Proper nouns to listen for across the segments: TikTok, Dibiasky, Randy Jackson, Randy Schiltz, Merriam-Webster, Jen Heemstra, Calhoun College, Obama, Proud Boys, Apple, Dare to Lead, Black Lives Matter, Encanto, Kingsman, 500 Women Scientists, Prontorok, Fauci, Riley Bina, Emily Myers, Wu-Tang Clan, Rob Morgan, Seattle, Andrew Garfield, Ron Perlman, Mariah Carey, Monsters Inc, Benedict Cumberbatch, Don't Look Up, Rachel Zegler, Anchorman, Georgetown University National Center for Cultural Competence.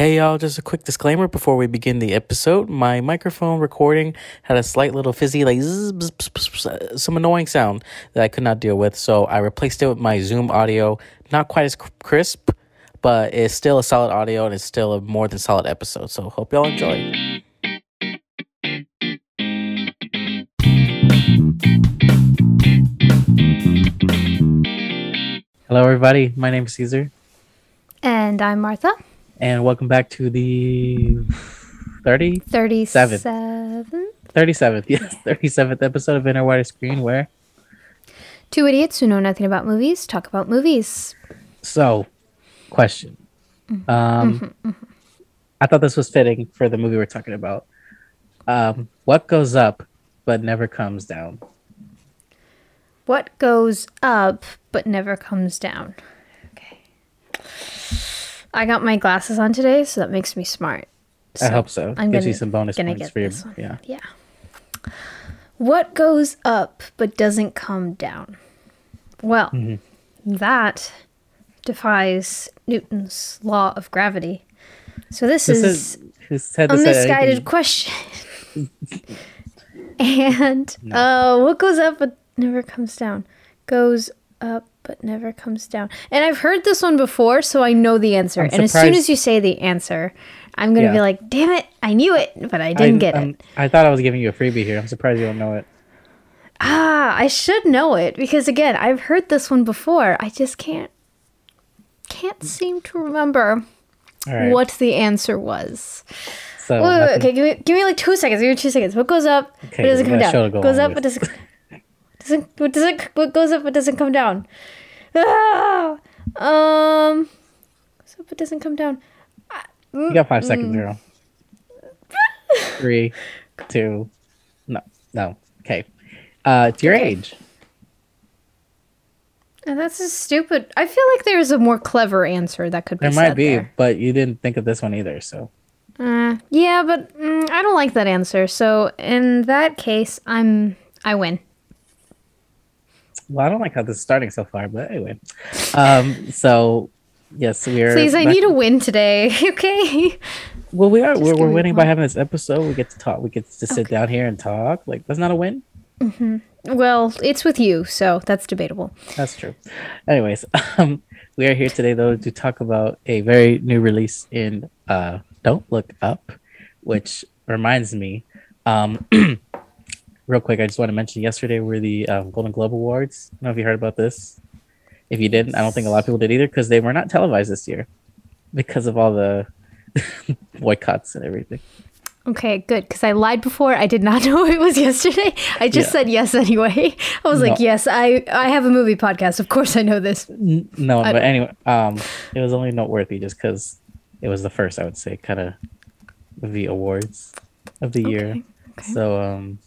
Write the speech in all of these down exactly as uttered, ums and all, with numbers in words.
Hey y'all, just a quick disclaimer before we begin the episode. My microphone recording had a slight little fizzy, like zzz, bzz, bzz, bzz, some annoying sound that I could not deal with. So I replaced it with my Zoom audio. Not quite as crisp, but it's still a solid audio and it's still a more than solid episode. So hope y'all enjoy. Hello everybody, my name is Caesar. And I'm Martha. And welcome back to the thirty? thirty-seventh. thirty-seventh, yes. thirty-seventh episode of Inner Wide Screen, where two idiots who know nothing about movies talk about movies. So, question. Mm-hmm. Um, mm-hmm, mm-hmm. I thought this was fitting for the movie we're talking about. Um, what goes up but never comes down? What goes up but never comes down? Okay. I got my glasses on today, so that makes me smart. So I hope so. I'm Gives gonna, you some bonus points for your... Yeah. yeah. What goes up but doesn't come down? Well, mm-hmm. that defies Newton's law of gravity. So this, this is, is a misguided question. and no. uh, what goes up but never comes down? Goes up. But never comes down. And I've heard this one before, so I know the answer. And as soon as you say the answer, I'm going to yeah. be like, damn it, I knew it, but I didn't I, get I'm, it. I thought I was giving you a freebie here. I'm surprised you don't know it. Ah, I should know it because, again, I've heard this one before. I just can't can't seem to remember right. what the answer was. So wait, wait, okay, give me, give me like two seconds. Give me two seconds. What goes up, okay, but doesn't come down? Goes up, but doesn't... Doesn't what doesn't what goes up but doesn't come down? Ah, um, so it doesn't come down. You got five mm. seconds, girl. Three, two, no, no. Okay, uh, it's your okay. age. And that's a stupid. I feel like there's a more clever answer that could be. There might be, there. But you didn't think of this one either, so. Uh, yeah, but mm, I don't like that answer. So in that case, I'm I win. Well, I don't like how this is starting so far, but anyway. Um, so, yes, we are... Please, I back- need a win today, okay? Well, we are. Just we're we're winning by having this episode. We get to talk. We get to sit okay. down here and talk. Like, that's not a win? Mm-hmm. Well, it's with you, so that's debatable. That's true. Anyways, um, we are here today, though, to talk about a very new release in uh, Don't Look Up, which reminds me... Um, real quick, I just want to mention yesterday were the um, Golden Globe Awards. I don't know if you heard about this. If you didn't, I don't think a lot of people did either because they were not televised this year because of all the boycotts and everything. Okay, good. Because I lied before. I did not know it was yesterday. I just yeah. said yes anyway. I was no. like, yes, I, I have a movie podcast. Of course I know this. N- no, I but don't. anyway, um, it was only noteworthy just because it was the first, I would say, kind of the awards of the okay. year. Okay. So, um...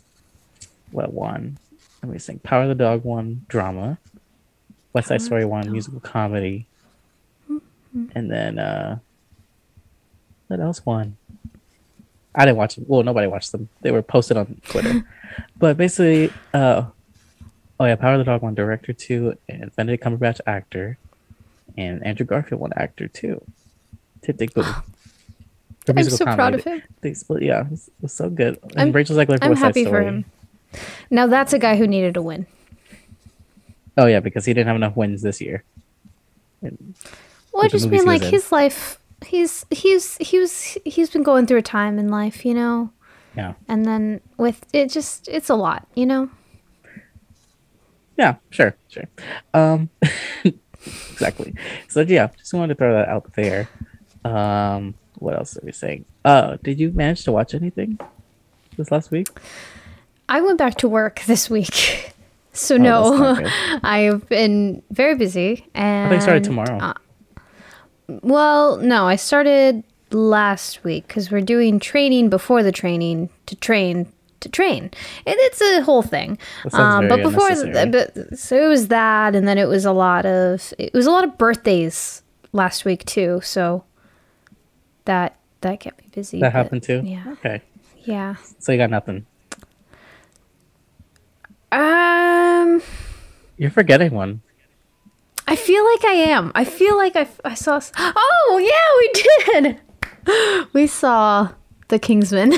What won? Let me think. Power of the Dog won drama. West Side Story won musical comedy. Mm-hmm. And then, uh, what else won? I didn't watch them. Well, nobody watched them. They were posted on Twitter. But basically, uh, oh yeah, Power of the Dog won director too, and Benedict Cumberbatch actor, and Andrew Garfield won actor too. Typically. I'm so comedy. proud of him. They split, yeah, it was, it was so good. And I'm, Rachel Zegler for West Side Story. I'm happy for him. Now that's a guy who needed a win. Oh yeah, because he didn't have enough wins this year. And well, I just mean like in. his life. He's he's he was he's been going through a time in life, you know. Yeah. And then with it, just it's a lot, you know. Yeah, sure, sure. Um, exactly. So yeah, just wanted to throw that out there. Um, what else are we saying? Uh, did you manage to watch anything this last week? I went back to work this week, so oh, no, I've been very busy. And I think you started tomorrow. Uh, well, no, I started last week because we're doing training before the training to train to train, and it's a whole thing. Um, but before, but, so it was that, and then it was a lot of it was a lot of birthdays last week too. So that that kept me busy. That but, happened too. Yeah. Okay. Yeah. So you got nothing. Um, You're forgetting one. I feel like I am. I feel like I, I saw... Oh, yeah, we did! We saw The Kingsman.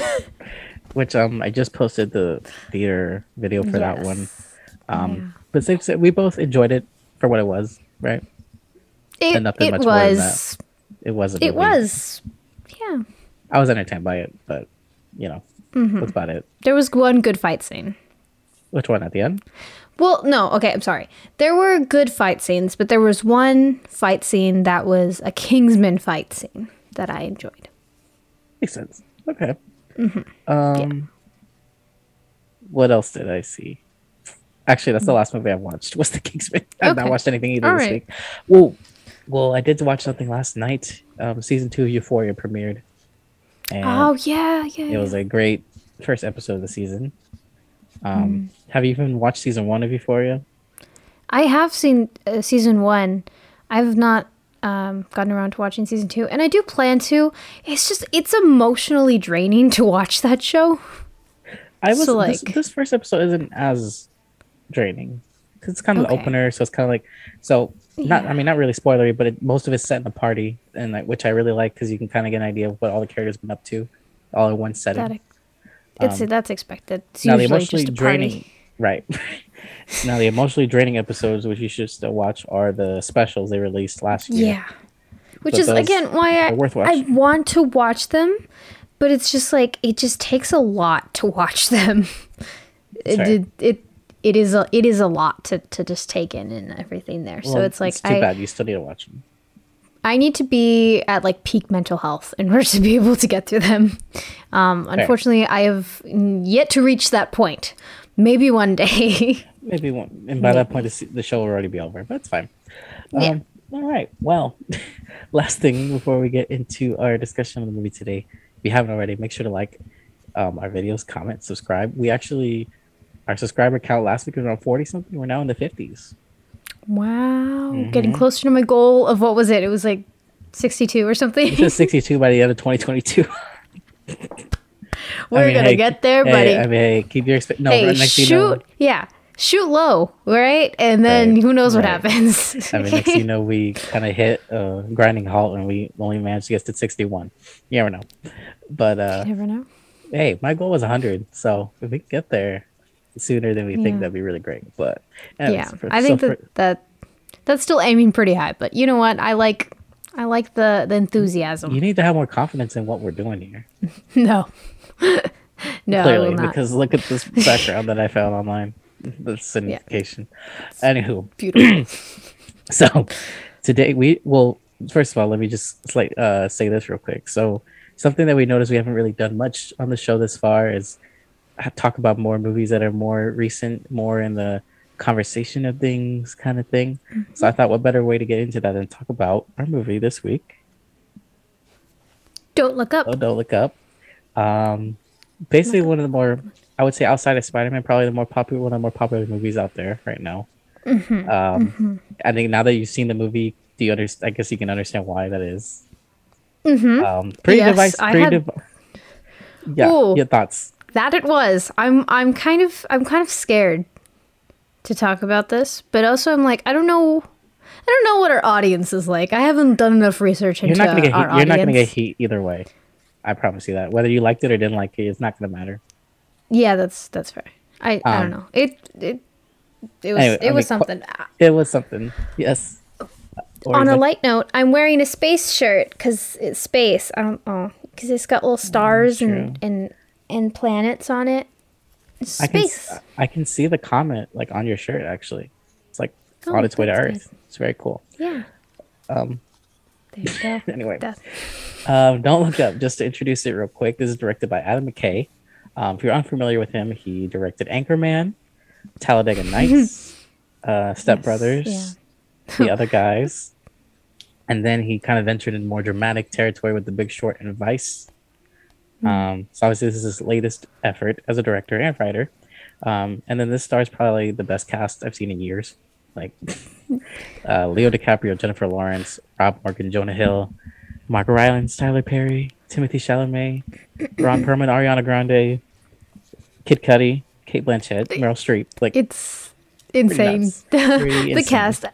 Which um, I just posted the theater video for yes. that one. Um, yeah. But since we both enjoyed it for what it was, right? It, nothing it much was. More than that. It was. It was. Yeah. I was entertained by it, but, you know, mm-hmm. that's about it. There was one good fight scene. Which one, at the end? Well, no. Okay, I'm sorry. There were good fight scenes, but there was one fight scene that was a Kingsman fight scene that I enjoyed. Makes sense. Okay. Mm-hmm. Um, yeah. What else did I see? Actually, that's the last movie I watched was The Kingsman. I've okay. not watched anything either All this right. week. Well, well, I did watch something last night. Um, season two of Euphoria premiered. And oh, yeah, yeah. It yeah. was a great first episode of the season. Um, mm. Have you even watched season one of Euphoria? I have seen uh, season one. I've not um, gotten around to watching season two, and I do plan to. It's just, it's emotionally draining to watch that show. I was so, like, this, this first episode isn't as draining because it's kind of okay. the opener, so it's kind of like so. Not, yeah. I mean, not really spoilery, but it, most of it's set in a party, and like which I really like because you can kind of get an idea of what all the characters have been up to, all in one setting. That ex- um, it's that's expected. It's now the emotionally draining, right? Now the emotionally draining episodes, which you should still watch, are the specials they released last year. Yeah, which so is again why I I want to watch them, but it's just like it just takes a lot to watch them. it, it it. It is a it is a lot to, to just take in and everything there. Well, so it's like it's too I, bad you still need to watch them. I need to be at like peak mental health in order to be able to get through them. Um, unfortunately, I have yet to reach that point. Maybe one day. Maybe one, and by that point, the show will already be over. But it's fine. Um, yeah. All right. Well, last thing before we get into our discussion of the movie today, if you haven't already, make sure to like um, our videos, comment, subscribe. We actually. Our subscriber count last week was around forty something. We're now in the fifties. Wow. Mm-hmm. Getting closer to my goal of what was it? It was like sixty-two or something. It was sixty-two by the end of twenty twenty-two. We're I mean, going to hey, get there, hey, buddy. I mean, hey, keep your... Expe- no, hey, right next shoot. You know, yeah. Shoot low, right? And then right, who knows right. what happens. I mean, next you know, we kind of hit a grinding halt and we only managed to get to sixty-one. You never know. But, uh... You never know. Hey, my goal was one hundred. So if we get there... sooner than we yeah. think, that'd be really great. But anyways, yeah for, I think so that, for, that that's still aiming pretty high, but you know what, I like I like the the enthusiasm. You need to have more confidence in what we're doing here. No no clearly, I will not. Because look at this background that I found online, the signification. Yeah. Anywho, beautiful. So today we well first of all let me just slight, uh say this real quick. So something that we noticed we haven't really done much on the show this far is talk about more movies that are more recent, more in the conversation of things kind of thing. Mm-hmm. So I thought what better way to get into that than talk about our movie this week. Don't Look Up. Oh, Don't Look Up. Um, basically one of the more, I would say outside of Spider-Man, probably the more popular, one of the more popular movies out there right now. Mm-hmm. Um, mm-hmm. I think now that you've seen the movie, do you understand? I guess you can understand why that is. Mm-hmm. Um, pretty yes, device. Pretty had... dev- yeah, Ooh. Your thoughts. That it was. I'm I'm kind of I'm kind of scared to talk about this, but also I'm like I don't know I don't know what our audience is like. I haven't done enough research into our audience. You're not going to get heat either way. I promise you that. Whether you liked it or didn't like it, it's not going to matter. Yeah, that's that's fair. I, um, I don't know. It it it was anyway, it was I mean, something. It was something. Yes. Or on a light note, I'm wearing a space shirt because it's space. I don't know oh, because it's got little stars and and. and planets on it. Space. I can, I can see the comment like on your shirt actually. It's like oh, on its way to Earth. Nice. It's very cool. Yeah. Um there you go. Anyway. Death. Um Don't Look Up, just to introduce it real quick. This is directed by Adam McKay. Um if you're unfamiliar with him, he directed Anchorman, Talladega Nights, uh Step yes, Brothers, yeah. The Other Guys. And then he kind of ventured in more dramatic territory with The Big Short and Vice. Um, so obviously this is his latest effort as a director and writer. Um, and then this stars probably the best cast I've seen in years. Like uh, Leo DiCaprio, Jennifer Lawrence, Rob Morgan, Jonah Hill, Mark Rylance, Tyler Perry, Timothy Chalamet, Ron Perlman, Ariana Grande, Kid Cudi, Kate Blanchett, Meryl Streep. Like it's insane. The insane. Cast.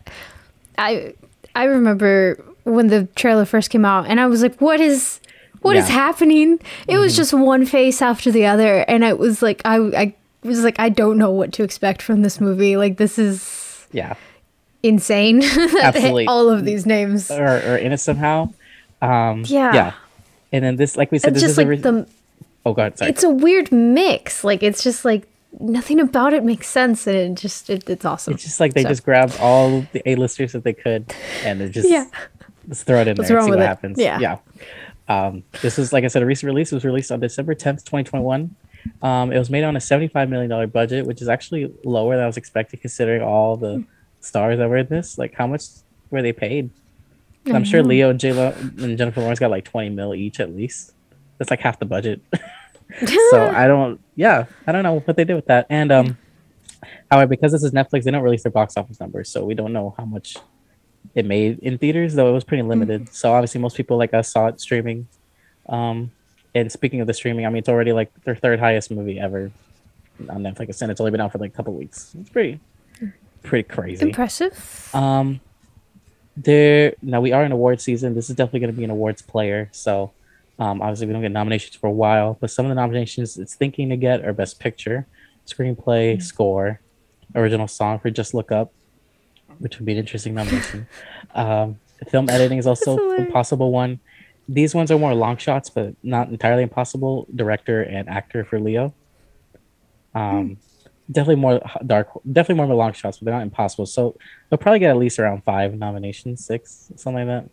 I I remember when the trailer first came out and I was like, what is what yeah. is happening? It mm-hmm. was just one face after the other. And I was like, I, I was like, I don't know what to expect from this movie. Like, this is yeah. insane. Absolutely. All of these names are, are in it somehow. Um, yeah. Yeah. And then this, like we said, this just is like re- the, oh God, sorry. It's a weird mix. Like, it's just like, nothing about it makes sense, and it just it, it's awesome. It's just like they so. just grabbed all the A-listers that they could, and they just yeah. let's throw it in What's there and see what it? happens. Yeah, yeah. Um, this is, like I said, a recent release. It was released on December tenth, twenty twenty-one. Um, it was made on a seventy-five million dollars budget, which is actually lower than I was expecting, considering all the mm. stars that were in this. Like, how much were they paid? Mm-hmm. I'm sure Leo and J Lo and Jennifer Lawrence got like twenty mil each at least. That's like half the budget. So I don't, yeah, I don't know what they did with that. And um, however, because this is Netflix, they don't release their box office numbers, so we don't know how much it made in theaters. Though it was pretty limited, mm-hmm. so obviously most people like us saw it streaming. Um, and speaking of the streaming, I mean, it's already like their third highest movie ever on Netflix, and it's only been out for like a couple weeks. It's pretty, pretty crazy, impressive. Um, there now we are in awards season. This is definitely going to be an awards player, so. Um, obviously, we don't get nominations for a while, but some of the nominations it's thinking to get are Best Picture, Screenplay, mm-hmm. Score, Original Song for Just Look Up, which would be an interesting nomination. um, film editing is also a possible one. These ones are more long shots, but not entirely impossible. Director and actor for Leo. Um, mm. Definitely more dark, definitely more long shots, but they're not impossible. So they'll probably get at least around five nominations, six, something like that.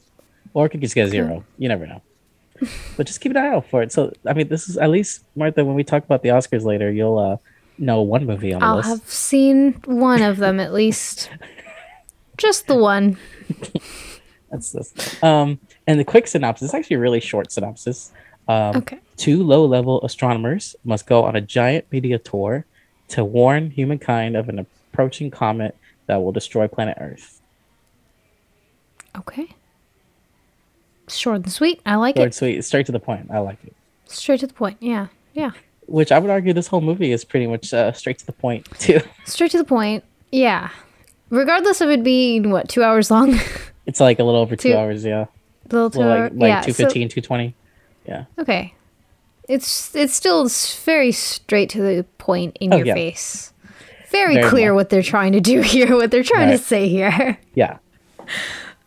Or it could just get zero. You never know. But just keep an eye out for it. So, I mean, this is at least, Martha, when we talk about the Oscars later, you'll uh, know one movie on the I'll list. I'll have seen one of them at least. Just the one. That's this. Um, and the quick synopsis, actually a really short synopsis. Um, okay. Two low-level astronomers must go on a giant media tour to warn humankind of an approaching comet that will destroy planet Earth. Okay. Short and sweet. I like Short it. Short and sweet. Straight to the point. I like it. Straight to the point. Yeah. Yeah. Which I would argue this whole movie is pretty much uh, straight to the point, too. Straight to the point. Yeah. Regardless of it being, what, two hours long? It's like a little over two, two hours, yeah. A little two hours. Like, like yeah, two fifteen, so, two twenty. Yeah. Okay. It's it's still very straight to the point in oh, your yeah. face. Very, very clear much. What they're trying to do here, what they're trying right. to say here. Yeah.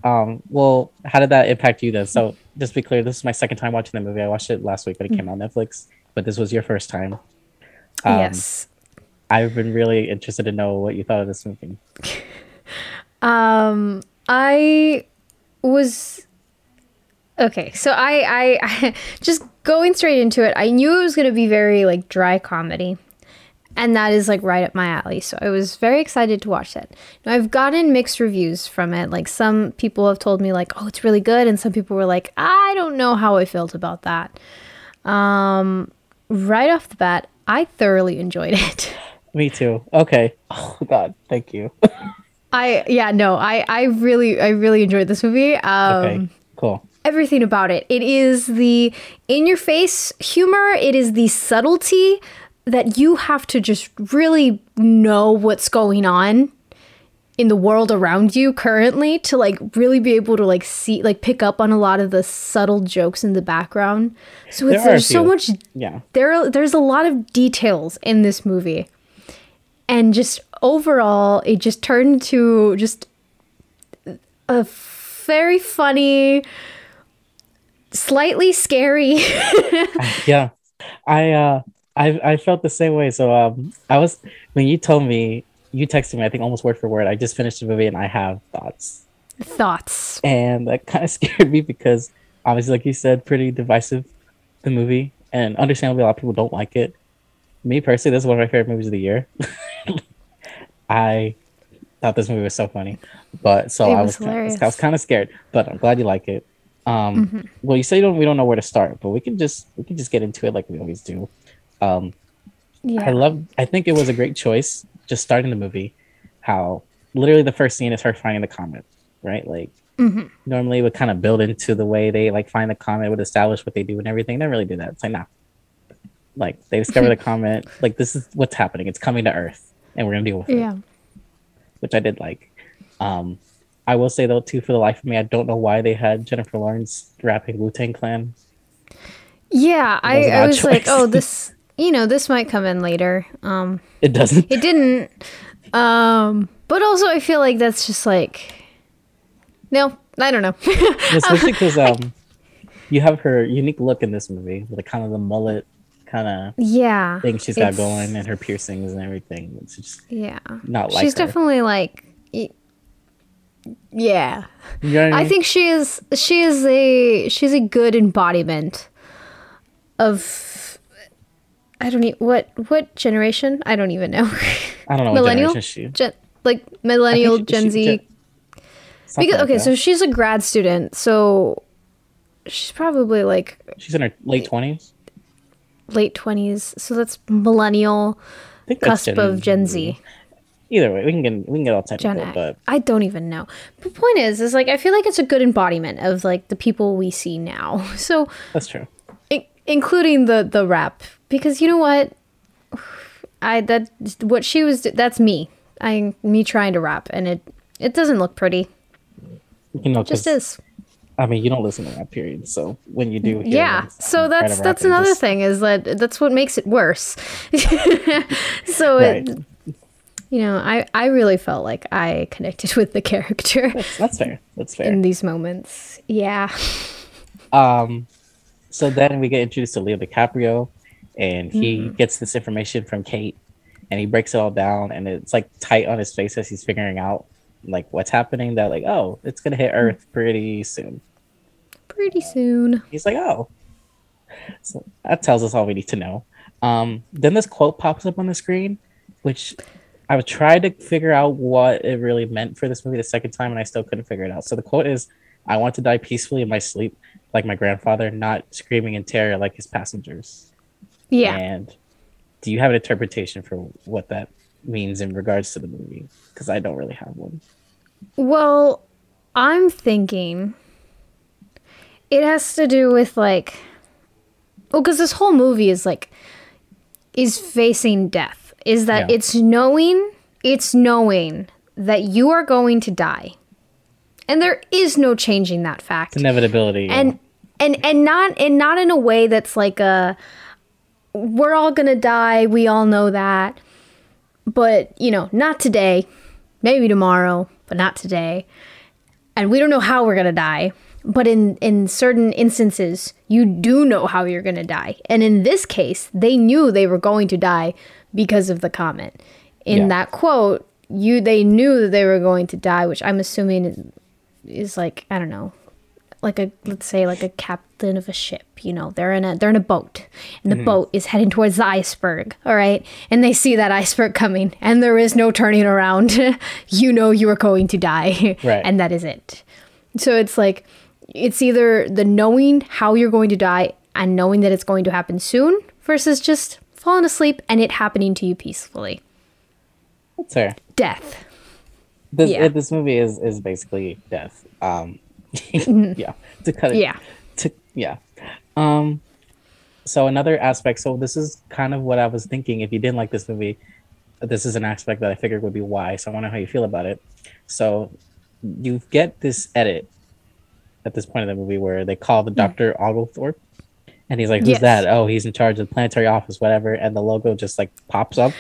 Um, well, how did that impact you then? So just to be clear, this is my second time watching the movie. I watched it last week when it came mm-hmm. on Netflix, but this was your first time. Um, yes. I've been really interested to know what you thought of this movie. um, I was... Okay, so I, I, I... Just going straight into it, I knew it was going to be very, like, dry comedy. And that is, like, right up my alley. So I was very excited to watch that. Now, I've gotten mixed reviews from it. Like, some people have told me, like, oh, it's really good. And some people were like, I don't know how I felt about that. Um, right off the bat, I thoroughly enjoyed it. Me too. Okay. Oh, God. Thank you. I, yeah, no, I, I really, I really enjoyed this movie. Um, okay, cool. Everything about it. It is the in-your-face humor. It is the subtlety that you have to just really know what's going on in the world around you currently to like really be able to like see, like pick up on a lot of the subtle jokes in the background. So it's, there there's so much, yeah. There, there's a lot of details in this movie, and just overall, it just turned to just a very funny, slightly scary. yeah, I. uh I I felt the same way. So um, I was when you told me, you texted me, I think almost word for word. I just finished the movie and I have thoughts. Thoughts. And that kind of scared me because obviously, like you said, pretty divisive, the movie. And understandably, a lot of people don't like it. Me personally, this is one of my favorite movies of the year. I thought this movie was so funny. But so I was, was kind of, I was kind of scared. But I'm glad you like it. Um, mm-hmm. Well, you say you don't, we don't know where to start, but we can just we can just get into it like we always do. Um, yeah. I love, I think it was a great choice just starting the movie, how literally the first scene is her finding the comet, right? Like mm-hmm. normally it would kind of build into the way they like find the comet, would establish what they do and everything. They don't really do that. It's like, nah, like they discover the comet, like this is what's happening. It's coming to Earth and we're going to deal with yeah. it, which I did like. Um, I will say though, too, for the life of me, I don't know why they had Jennifer Lawrence rapping Wu-Tang Clan Yeah, I, I was like, oh, this, you know, this might come in later. Um, it doesn't. It didn't. Um, but also, I feel like that's just like, no, I don't know. Especially because um, you have her unique look in this movie, with kind of the mullet kind of yeah, thing she's got going, and her piercings and everything. It's just yeah, not like she's her. Definitely like. Yeah, you know what I mean? I think she is. She is a. She's a good embodiment of. I don't even what what generation. I don't even know. I don't know. Millennial, what generation is she? Gen, like millennial, she, Gen she, Z. Gen, because okay, like so she's a grad student, so she's probably like. She's in her late twenties. Late twenties, so that's millennial, I think that's cusp Gen, of Gen Z. Either way, we can get we can get all technical, but I don't even know. The point is, is like I feel like it's a good embodiment of like the people we see now. So that's true, I- including the the rap, because you know what, I that what she was that's me. I me trying to rap, and it it doesn't look pretty. You know, it just is. I mean, you don't listen to rap, period. So when you do, hear yeah. Them, so that's right that's another just... thing is that that's what makes it worse. so. Right. It, You know, I, I really felt like I connected with the character. That's, that's fair. That's fair. In these moments. Yeah. Um, so then we get introduced to Leo DiCaprio, and he mm-hmm. gets this information from Kate, and he breaks it all down, and it's like tight on his face as he's figuring out like what's happening. That like, oh, it's gonna hit Earth pretty soon. Pretty soon. Uh, he's like, oh. So that tells us all we need to know. Um, then this quote pops up on the screen, which I tried to figure out what it really meant for this movie the second time, and I still couldn't figure it out. So the quote is, "I want to die peacefully in my sleep, like my grandfather, not screaming in terror like his passengers." Yeah. And do you have an interpretation for what that means in regards to the movie? Because I don't really have one. Well, I'm thinking it has to do with like, well, because this whole movie is like, is facing death. Is that yeah. it's knowing, it's knowing that you are going to die. And there is no changing that fact. It's inevitability. And yeah. and and not and not in a way that's like a we're all gonna die, we all know that. But, you know, not today, maybe tomorrow, but not today. And we don't know how we're gonna die. But in, in certain instances, you do know how you're gonna die. And in this case, they knew they were going to die. Because of the comment in yeah. that quote, you they knew that they were going to die, which I'm assuming is, is like I don't know, like a let's say like a captain of a ship. You know, they're in a they're in a boat, and the mm-hmm. boat is heading towards the iceberg. All right, and they see that iceberg coming, and there is no turning around. You know, you are going to die, right. And that is it. So it's like it's either the knowing how you're going to die and knowing that it's going to happen soon, versus just falling asleep and it happening to you peacefully. That's her. Death. This yeah. it, this movie is, is basically death. Um, yeah. To cut it. Yeah. To, yeah. Um, so another aspect. So this is kind of what I was thinking. If you didn't like this movie, this is an aspect that I figured would be why. So I want to know how you feel about it. So you get this edit at this point in the movie where they call the Doctor mm. Oglethorpe. And he's like, who's yes. that? Oh, he's in charge of the planetary office, whatever. And the logo just like pops up.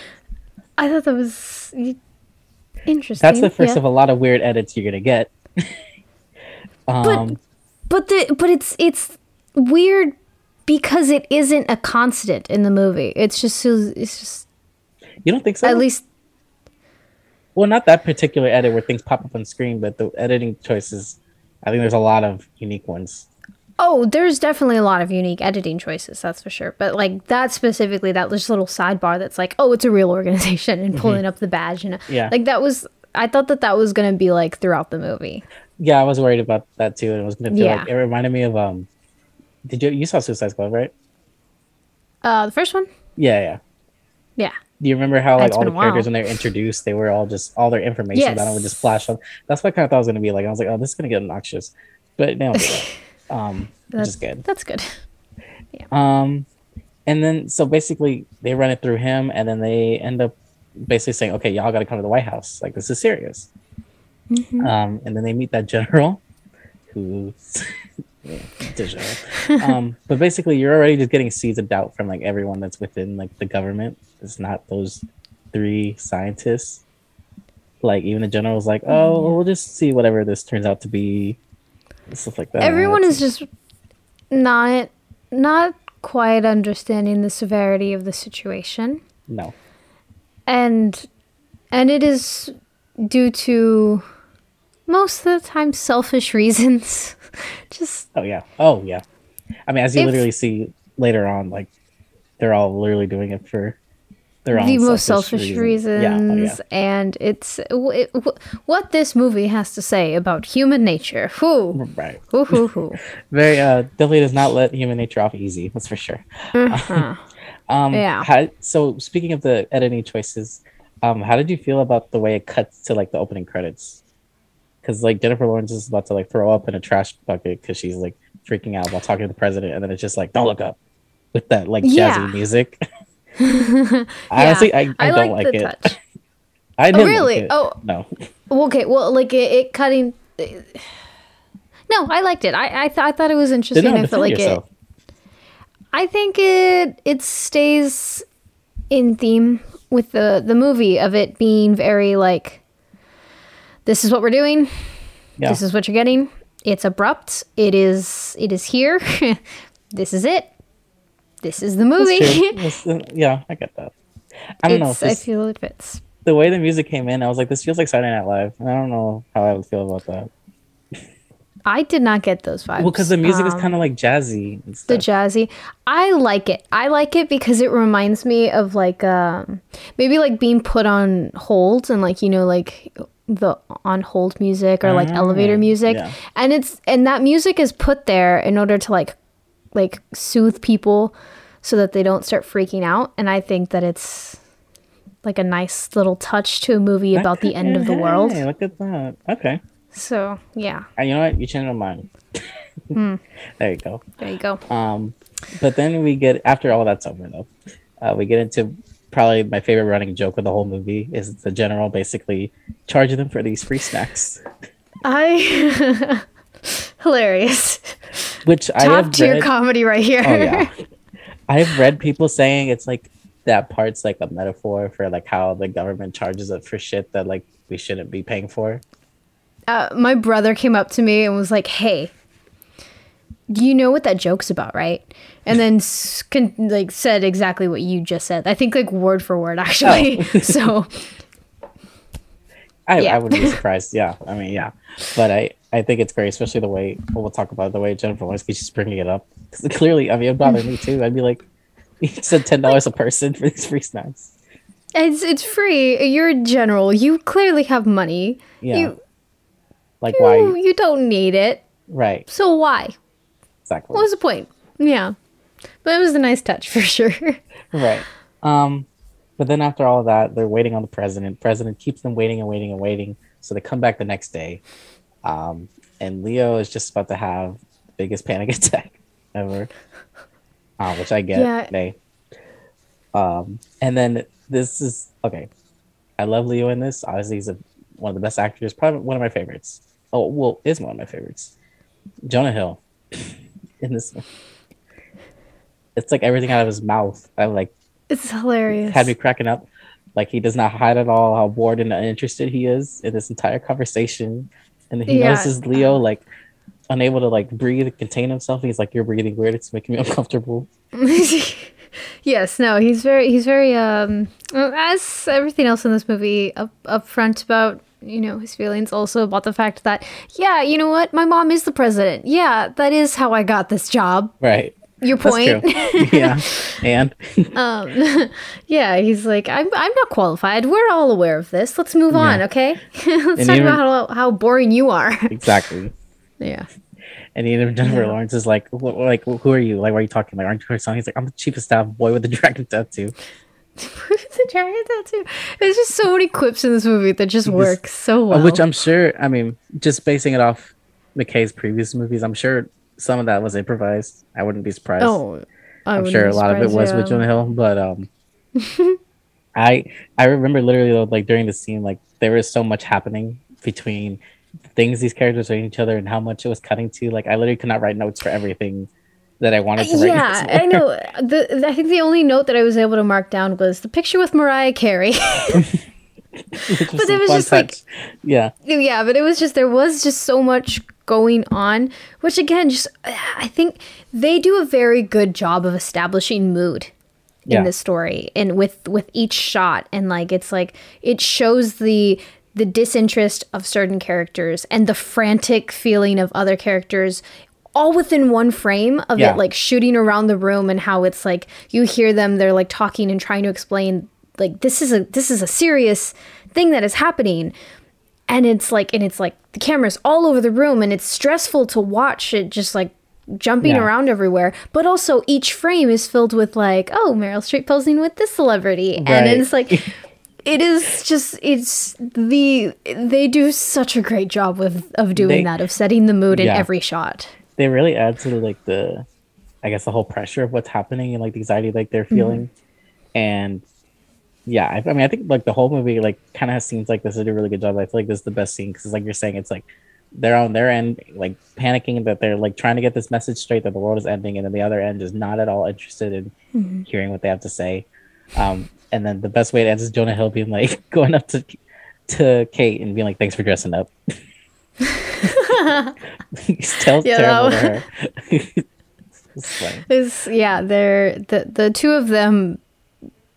I thought that was interesting. That's the first yeah. of a lot of weird edits you're gonna get. um, but but the but it's it's weird because it isn't a constant in the movie. It's just it's just. You don't think so? At least. Well, not that particular edit where things pop up on screen, but the editing choices. I think there's a lot of unique ones. Oh, there's definitely a lot of unique editing choices, that's for sure. But like that specifically, that just little sidebar that's like, oh, it's a real organization and pulling mm-hmm. up the badge. And yeah. like that was, I thought that that was going to be like throughout the movie. Yeah, I was worried about that too. And it was going to feel yeah. like, it reminded me of, um, did you, you saw Suicide Squad, right? Uh, the first one? Yeah, yeah. Yeah. Do you remember how like it's all the characters when they were introduced, they were all just, all their information yes. about them would just flash up. That's what I kind of thought it was going to be like. I was like, oh, this is going to get obnoxious. But now it's like, Um, that's which is good. That's good. Yeah. Um, and then so basically they run it through him, and then they end up basically saying, "Okay, y'all got to come to the White House. Like this is serious." Mm-hmm. Um, and then they meet that general, who yeah, digital. Um, but basically, you're already just getting seeds of doubt from like everyone that's within like the government. It's not those three scientists. Like even the general was like, "Oh, yeah. we'll just see whatever this turns out to be," and stuff like that. Everyone that's is like, just not not quite understanding the severity of the situation. No, and and it is due to most of the time selfish reasons. Just oh yeah, oh yeah. I mean, as you if, literally see later on, like they're all literally doing it for. The selfish most selfish reason. reasons, yeah. Oh, yeah. And it's it, what this movie has to say about human nature. Who, right? Who, who, who? Very uh, definitely does not let human nature off easy. That's for sure. Uh-huh. um, yeah. How, so speaking of the editing choices, um, how did you feel about the way it cuts to like the opening credits? Because like Jennifer Lawrence is about to like throw up in a trash bucket because she's like freaking out while talking to the president, and then it's just like "Don't Look Up" with that like jazzy yeah. music. yeah, honestly I, I, I don't like, like it touch. I didn't oh, really like it. oh no okay well like it, it cutting it... no I liked it I I, th- I thought it was interesting I felt like yourself. it I think it it stays in theme with the the movie of it being very like this is what we're doing yeah. this is what you're getting it's abrupt it is it is here this is it This is the movie. That's true. That's, yeah, I get that. I don't it's, know. This, I feel it fits. The way the music came in, I was like, this feels like Saturday Night Live. And I don't know how I would feel about that. I did not get those vibes. Well, because the music um, is kind of like jazzy. And stuff. The jazzy. I like it. I like it because it reminds me of like um, maybe like being put on hold and like, you know, like the on hold music or like mm-hmm. elevator music. Yeah. And it's and that music is put there in order to like like soothe people so that they don't start freaking out. And I think that it's like a nice little touch to a movie about the end of the world. Hey, look at that. Okay. So, yeah. And you know what? You changed my mind. mm. There you go. There you go. Um, but then we get, after all that's over though, uh, we get into probably my favorite running joke of the whole movie is the general basically charging them for these free snacks. I... Hilarious. Which I top tier read... comedy right here. Oh, yeah. I've read people saying it's like that part's like a metaphor for like how the government charges us for shit that like we shouldn't be paying for. Uh, my brother came up to me and was like, "Hey, you know what that joke's about, right?" And then con- like said exactly what you just said. I think like word for word, actually. Oh. so. I, yeah. I wouldn't be surprised. Yeah, I mean, yeah, but I, I think it's great, especially the way well, we'll talk about it, the way Jennifer Lawrence keeps bringing it up. Clearly, I mean, it bothered me too. I'd be like, you said ten dollars a person for these free snacks. It's it's free. You're a general. You clearly have money. Yeah. You, like you, why? You don't need it. Right. So why? Exactly. What was the point? Yeah, but it was a nice touch for sure. Right. Um. But then after all of that, they're waiting on the president. President keeps them waiting and waiting and waiting. So they come back the next day. Um, and Leo is just about to have the biggest panic attack ever. Uh, which I get. Yeah. They, um, and then this is... Okay. I love Leo in this. Obviously, he's a, one of the best actors. Probably one of my favorites. Oh, well, is one of my favorites. Jonah Hill. In this one. It's like everything out of his mouth. I like... It's hilarious. Had me cracking up. Like, he does not hide at all how bored and uninterested he is in this entire conversation. And he yeah. notices Leo, like, unable to, like, breathe and contain himself. He's like, "You're breathing weird. It's making me uncomfortable." Yes, no, he's very, he's very, um, as everything else in this movie, up, upfront about, you know, his feelings. Also about the fact that, yeah, you know what? My mom is the president. Yeah, that is how I got this job. Right. Your point. Yeah. And um yeah, he's like, I'm I'm not qualified. We're all aware of this. Let's move yeah. on, okay? Let's and talk even, about how, how boring you are. Exactly. Yeah. And even Jennifer yeah. Lawrence is like, what, like who are you? Like, why are you talking? Like, aren't you her son? He's like, I'm the chief of staff boy with the dragon tattoo. With the dragon tattoo. There's just so many quips in this movie that just work so well. Which I'm sure, I mean, just basing it off McKay's previous movies, I'm sure some of that was improvised. I wouldn't be surprised. Oh, I I'm sure a lot of it was yeah. with Jonah Hill, but um, I I remember literally though, like during the scene, like there was so much happening between things these characters are in each other and how much it was cutting to. Like, I literally could not write notes for everything that I wanted to write. Yeah, I know. The, I think the only note that I was able to mark down was the picture with Mariah Carey. But it was just touch. like, yeah, yeah. But it was just, there was just so much going on, which again, just, I think they do a very good job of establishing mood in yeah. this story, and with, with each shot. And like, it's like, it shows the, the disinterest of certain characters and the frantic feeling of other characters, all within one frame of yeah. it, like shooting around the room, and how it's like, you hear them, they're like talking and trying to explain, like, this is a this is a serious thing that is happening, and it's like and it's like the camera's all over the room, and it's stressful to watch it just like jumping yeah. around everywhere. But also each frame is filled with like, oh, Meryl Streep posing with this celebrity, right. and it's like, it is just it's the they do such a great job with of doing they, that of setting the mood yeah. in every shot. They really add to the, like the, I guess the whole pressure of what's happening and like the anxiety like they're feeling, mm-hmm. and. Yeah, I, I mean, I think like the whole movie like kind of has scenes like this. They do a really good job. I feel like this is the best scene because, like you're saying, it's like they're on their end, like panicking that they're like trying to get this message straight that the world is ending, and then the other end is not at all interested in mm-hmm. hearing what they have to say. Um, and then the best way it ends is Jonah Hill being like going up to to Kate and being like, "Thanks for dressing up." He's still yeah, terrible to her. It's it's, yeah, they're the the two of them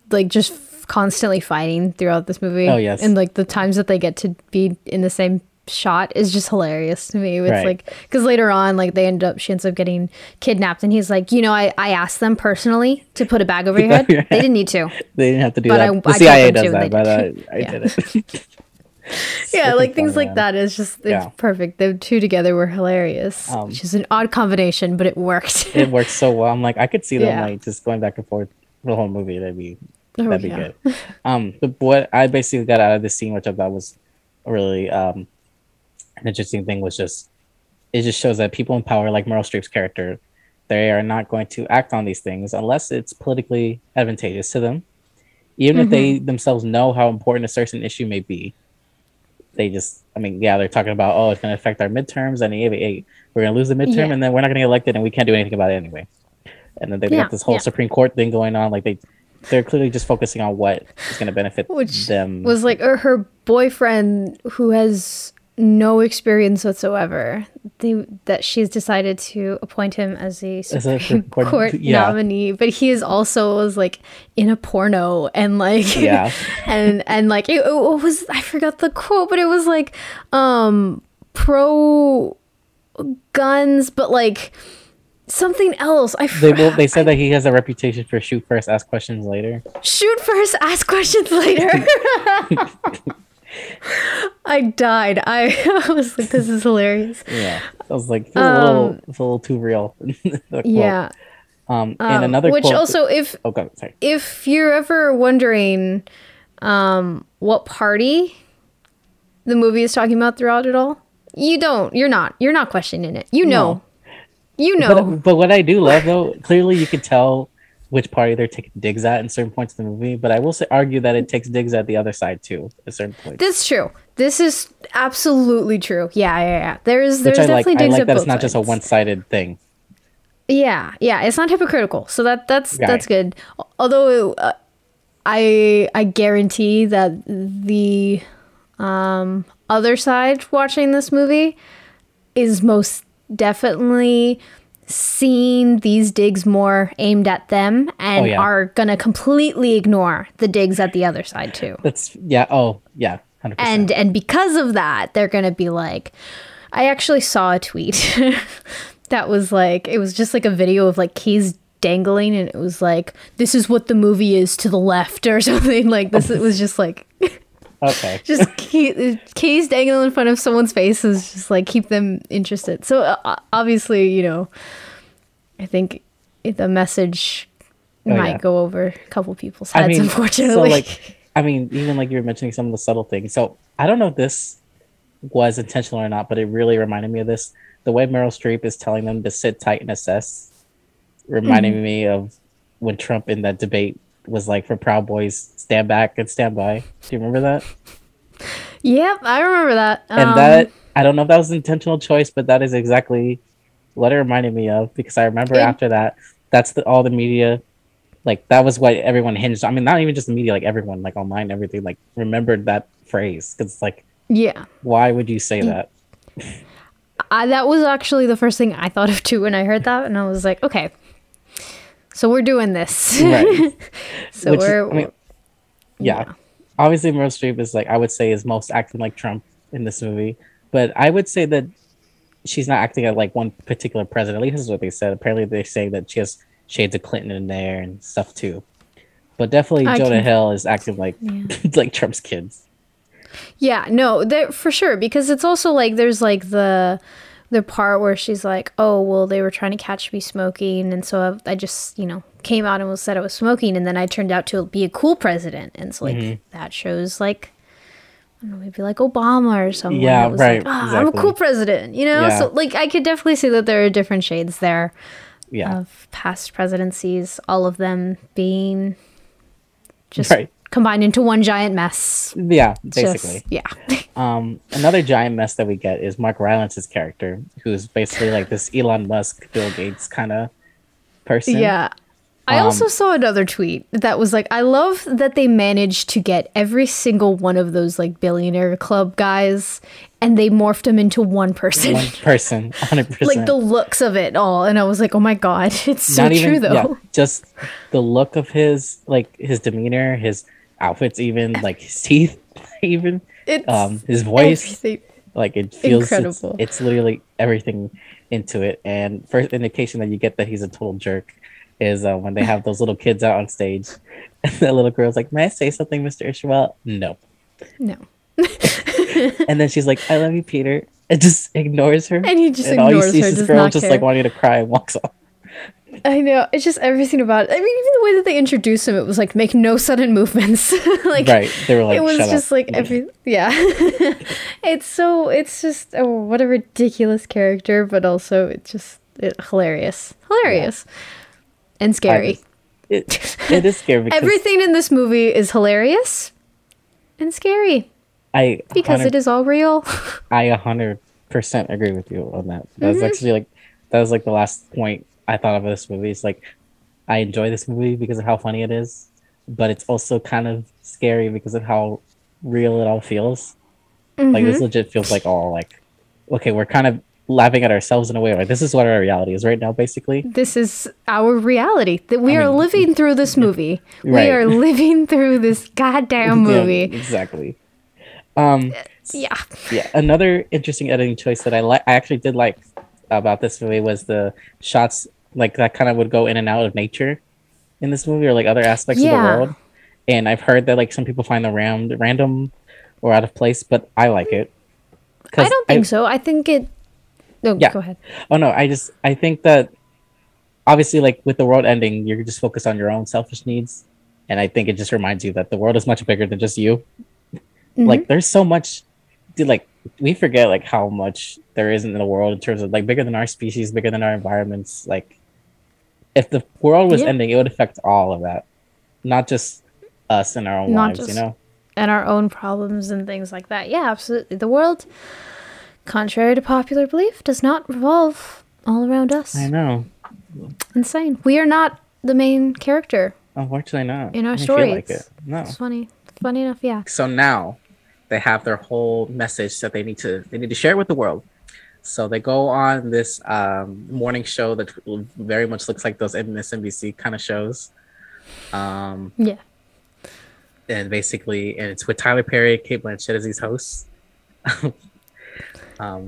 like just. constantly fighting throughout this movie. Oh yes. And like the times that they get to be in the same shot is just hilarious to me. It's right. like, because later on, like they end up, she ends up getting kidnapped, and he's like, you know, I, I asked them personally to put a bag over your head. They didn't need to. They didn't have to do but that. I, the I C I A does that, but I, I yeah. did it. yeah, like things fun, like man. that is just it's yeah. perfect. The two together were hilarious, um, which is an odd combination, but it worked. It worked so well. I'm like, I could see them yeah. like just going back and forth the whole movie. That'd be Oh, That'd be yeah. good. Um, but what I basically got out of this scene, which I thought was a really um, an interesting thing, was just it just shows that people in power, like Meryl Streep's character, they are not going to act on these things unless it's politically advantageous to them. Even mm-hmm. if they themselves know how important a certain issue may be, they just, I mean, yeah, they're talking about, oh, it's going to affect our midterms, and hey, we're going to lose the midterm, yeah. and then we're not going to get elected, and we can't do anything about it anyway. And then they've yeah, got this whole yeah. Supreme Court thing going on, like they. They're clearly just focusing on what is going to benefit Which them. Was like or her boyfriend, who has no experience whatsoever. They, that she's decided to appoint him as a Supreme as a Court, court yeah. nominee, but he is also was like in a porno and like yeah. and and like it, it was I forgot the quote, but it was like um, pro guns, but like. Something else. I. Fr- they will, they said I, that he has a reputation for shoot first, ask questions later. Shoot first, ask questions later. I died. I, I was like, this is hilarious. Yeah, I was like, it's um, a little, it's a little too real. Yeah. Um, and um, another. Which quote also, that, if oh god, sorry. If you're ever wondering, um, what party the movie is talking about throughout it all, you don't. You're not. You're not questioning it. You know. No. You know, but, but what I do love though, clearly you can tell which party they're taking digs at in certain points of the movie. But I will say, argue that it takes digs at the other side too at certain points. That's true. This is absolutely true. Yeah, yeah, yeah. There is, there's there's definitely like. digs I like at that both it's not sides. Just a one-sided thing. Yeah, yeah. It's not hypocritical, so that that's right. that's good. Although uh, I I guarantee that the um, other side watching this movie is most. Definitely seeing these digs more aimed at them and oh, yeah. are gonna completely ignore the digs at the other side too. That's yeah oh yeah one hundred percent. and and because of that they're gonna be like, I actually saw a tweet that was like, it was just like a video of like keys dangling, and it was like, this is what the movie is to the left or something like this. It was just like okay. Just key, keys dangling in front of someone's face is just like, keep them interested. So uh, obviously, you know, I think the message oh, might yeah. go over a couple people's heads, I mean, unfortunately. So like, I mean, even like you were mentioning some of the subtle things. So I don't know if this was intentional or not, but it really reminded me of this. The way Meryl Streep is telling them to sit tight and assess reminded mm-hmm. me of when Trump in that debate was like, for Proud Boys, stand back and stand by. Do you remember that? Yep, I remember that. And um, that I don't know if that was an intentional choice, but that is exactly what it reminded me of, because I remember yeah. after that, that's the, all the media, like that was what everyone hinged on. I mean, not even just the media, like everyone, like online, everything, like remembered that phrase. Because like, yeah, why would you say that? I, that was actually the first thing I thought of too when I heard that, and I was like, okay, so we're doing this. Right. so Which we're, is, I mean, yeah. yeah. Obviously, Meryl Streep is like, I would say, is most acting like Trump in this movie, but I would say that she's not acting at like one particular president. At least is what they said. Apparently, they say that she has shades of Clinton in there and stuff too. But definitely, I Jonah can... Hill is acting like yeah. like Trump's kids. Yeah, no, that for sure, because it's also like there's like the the part where she's like, oh, well, they were trying to catch me smoking, and so I, I just, you know, came out and was said I was smoking, and then I turned out to be a cool president, and so like mm-hmm. that shows like, I don't know, maybe like Obama or someone. Yeah, was right. Like, oh, exactly. I'm a cool president, you know. Yeah. So like I could definitely see that there are different shades there, yeah, of past presidencies, all of them being just. Right. Combined into one giant mess. Yeah, basically. Just, yeah. um, another giant mess that we get is Mark Rylance's character, who's basically like this Elon Musk, Bill Gates kind of person. Yeah. I um, also saw another tweet that was like, I love that they managed to get every single one of those like billionaire club guys and they morphed them into one person. One person, one hundred percent. Like the looks of it all. And I was like, oh my God, it's so Not true even, though. Yeah, just the look of his, like his demeanor, his outfits, even like his teeth, even it's um, his voice. Everything. Like it feels incredible. It's, it's literally everything into it. And first indication that you get that he's a total jerk is uh, when they have those little kids out on stage and that little girl's like, may I say something, Mister Ishmael? No. No. And then she's like, I love you, Peter. It just ignores her. And he just and ignores her. All you see her, is this girl just care. Like wanting to cry and walks off. I know. It's just everything about it. I mean, even the way that they introduced him, it was like, make no sudden movements. Like, right. They were like, it was Shut just up. Like every, yeah. It's so, it's just, oh, what a ridiculous character, but also it's just it, hilarious. Hilarious. Yeah. And scary. Just, it, it is scary. Everything in this movie is hilarious and scary. I Because it is all real. I one hundred percent agree with you on that. That's mm-hmm. actually like, that was like the last point I thought of this movie. It's like, I enjoy this movie because of how funny it is, but it's also kind of scary because of how real it all feels. Mm-hmm. Like this legit feels like, oh, like, okay, we're kind of laughing at ourselves in a way, like this is what our reality is right now, basically. This is our reality that we I are mean, living through this movie. Right. We are living through this goddamn movie. Yeah, exactly. Um, yeah. Yeah. Another interesting editing choice that I like, I actually did like about this movie was the shots like that kind of would go in and out of nature in this movie or like other aspects yeah. of the world. And I've heard that like some people find the ram- random or out of place, but I like it. I don't think I, so. I think it. No, yeah. Go ahead. Oh no, I just I think that obviously like with the world ending, you're just focused on your own selfish needs. And I think it just reminds you that the world is much bigger than just you. Mm-hmm. Like there's so much dude, like we forget like how much there is in the world in terms of like bigger than our species, bigger than our environments. Like if the world was yeah. ending, it would affect all of that. Not just us and our own Not lives, you know? And our own problems and things like that. Yeah, absolutely. The world, contrary to popular belief, does not revolve all around us. I know. Insane. We are not the main character. Unfortunately not. In our I story. Feel like it. No. It's funny. Funny enough, yeah. So now they have their whole message that they need to they need to share with the world. So they go on this um, morning show that very much looks like those M S N B C kind of shows. Um, yeah. And basically, and it's with Tyler Perry, Kate Blanchett as these hosts. Um,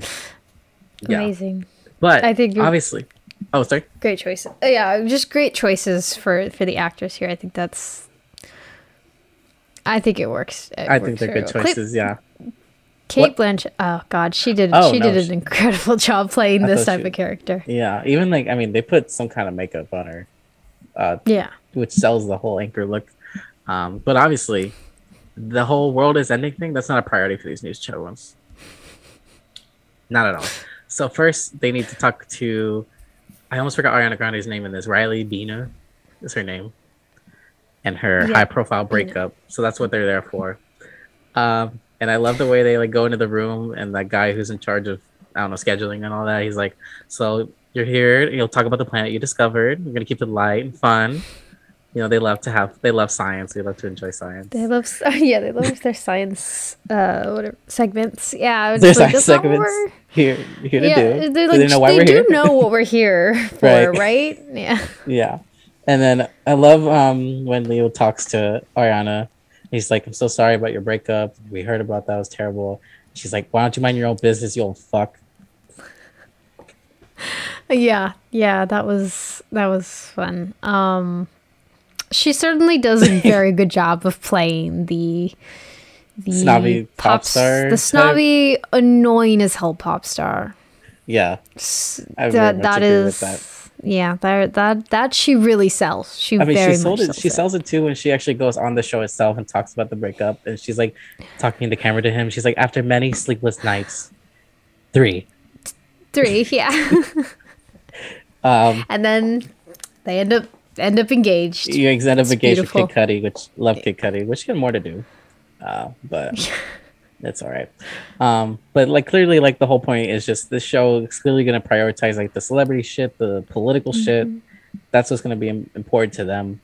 yeah. Amazing, but I think obviously, oh sorry, great choices. Uh, yeah, just great choices for, for the actors here. I think that's, I think it works. It I works think they're good well. choices. Kate, yeah, Kate Blanchett. Oh God, she did. Oh, she no, did an she, incredible job playing I this type she, of character. Yeah, even like I mean, they put some kind of makeup on her. Uh, yeah, which sells the whole anchor look. Um, but obviously, the whole world is ending thing. That's not a priority for these news channels. Not at all. So first, they need to talk to... I almost forgot Ariana Grande's name in this. Riley Bina is her name. And her yeah. high-profile breakup. So that's what they're there for. Um, And I love the way they like go into the room and that guy who's in charge of, I don't know, scheduling and all that. He's like, so you're here. You'll talk about the planet you discovered. We're going to keep it light and fun. You know, they love to have, they love science. They love to enjoy science. They love, yeah, they love their science, uh, whatever, segments. Yeah. Their science segments. Here, here to yeah, do. Like, do. They know why they we're do here. know what we're here for, right. right? Yeah. Yeah. And then I love um, when Leo talks to Ariana. He's like, I'm so sorry about your breakup. We heard about that. It was terrible. She's like, why don't you mind your own business, you old fuck? Yeah. Yeah, that was that was fun. Um, she certainly does a very good job of playing the... the snobby pop star. The snobby, type. annoying as hell pop star. Yeah. I that that is... That. Yeah, that that that she really sells. She I mean, very she sold much it. She sells it. it too when she actually goes on the show itself and talks about the breakup. And she's like talking to the camera to him. She's like, after many sleepless nights, three, three, yeah. um, and then they end up end up engaged. You end up it's engaged beautiful. with Kid Cudi, which love Kid Cudi, which she had more to do, uh, but. That's all right. Um, but like clearly, like the whole point is just this show is clearly going to prioritize like the celebrity shit, the political mm-hmm. shit. That's what's going to be important to them.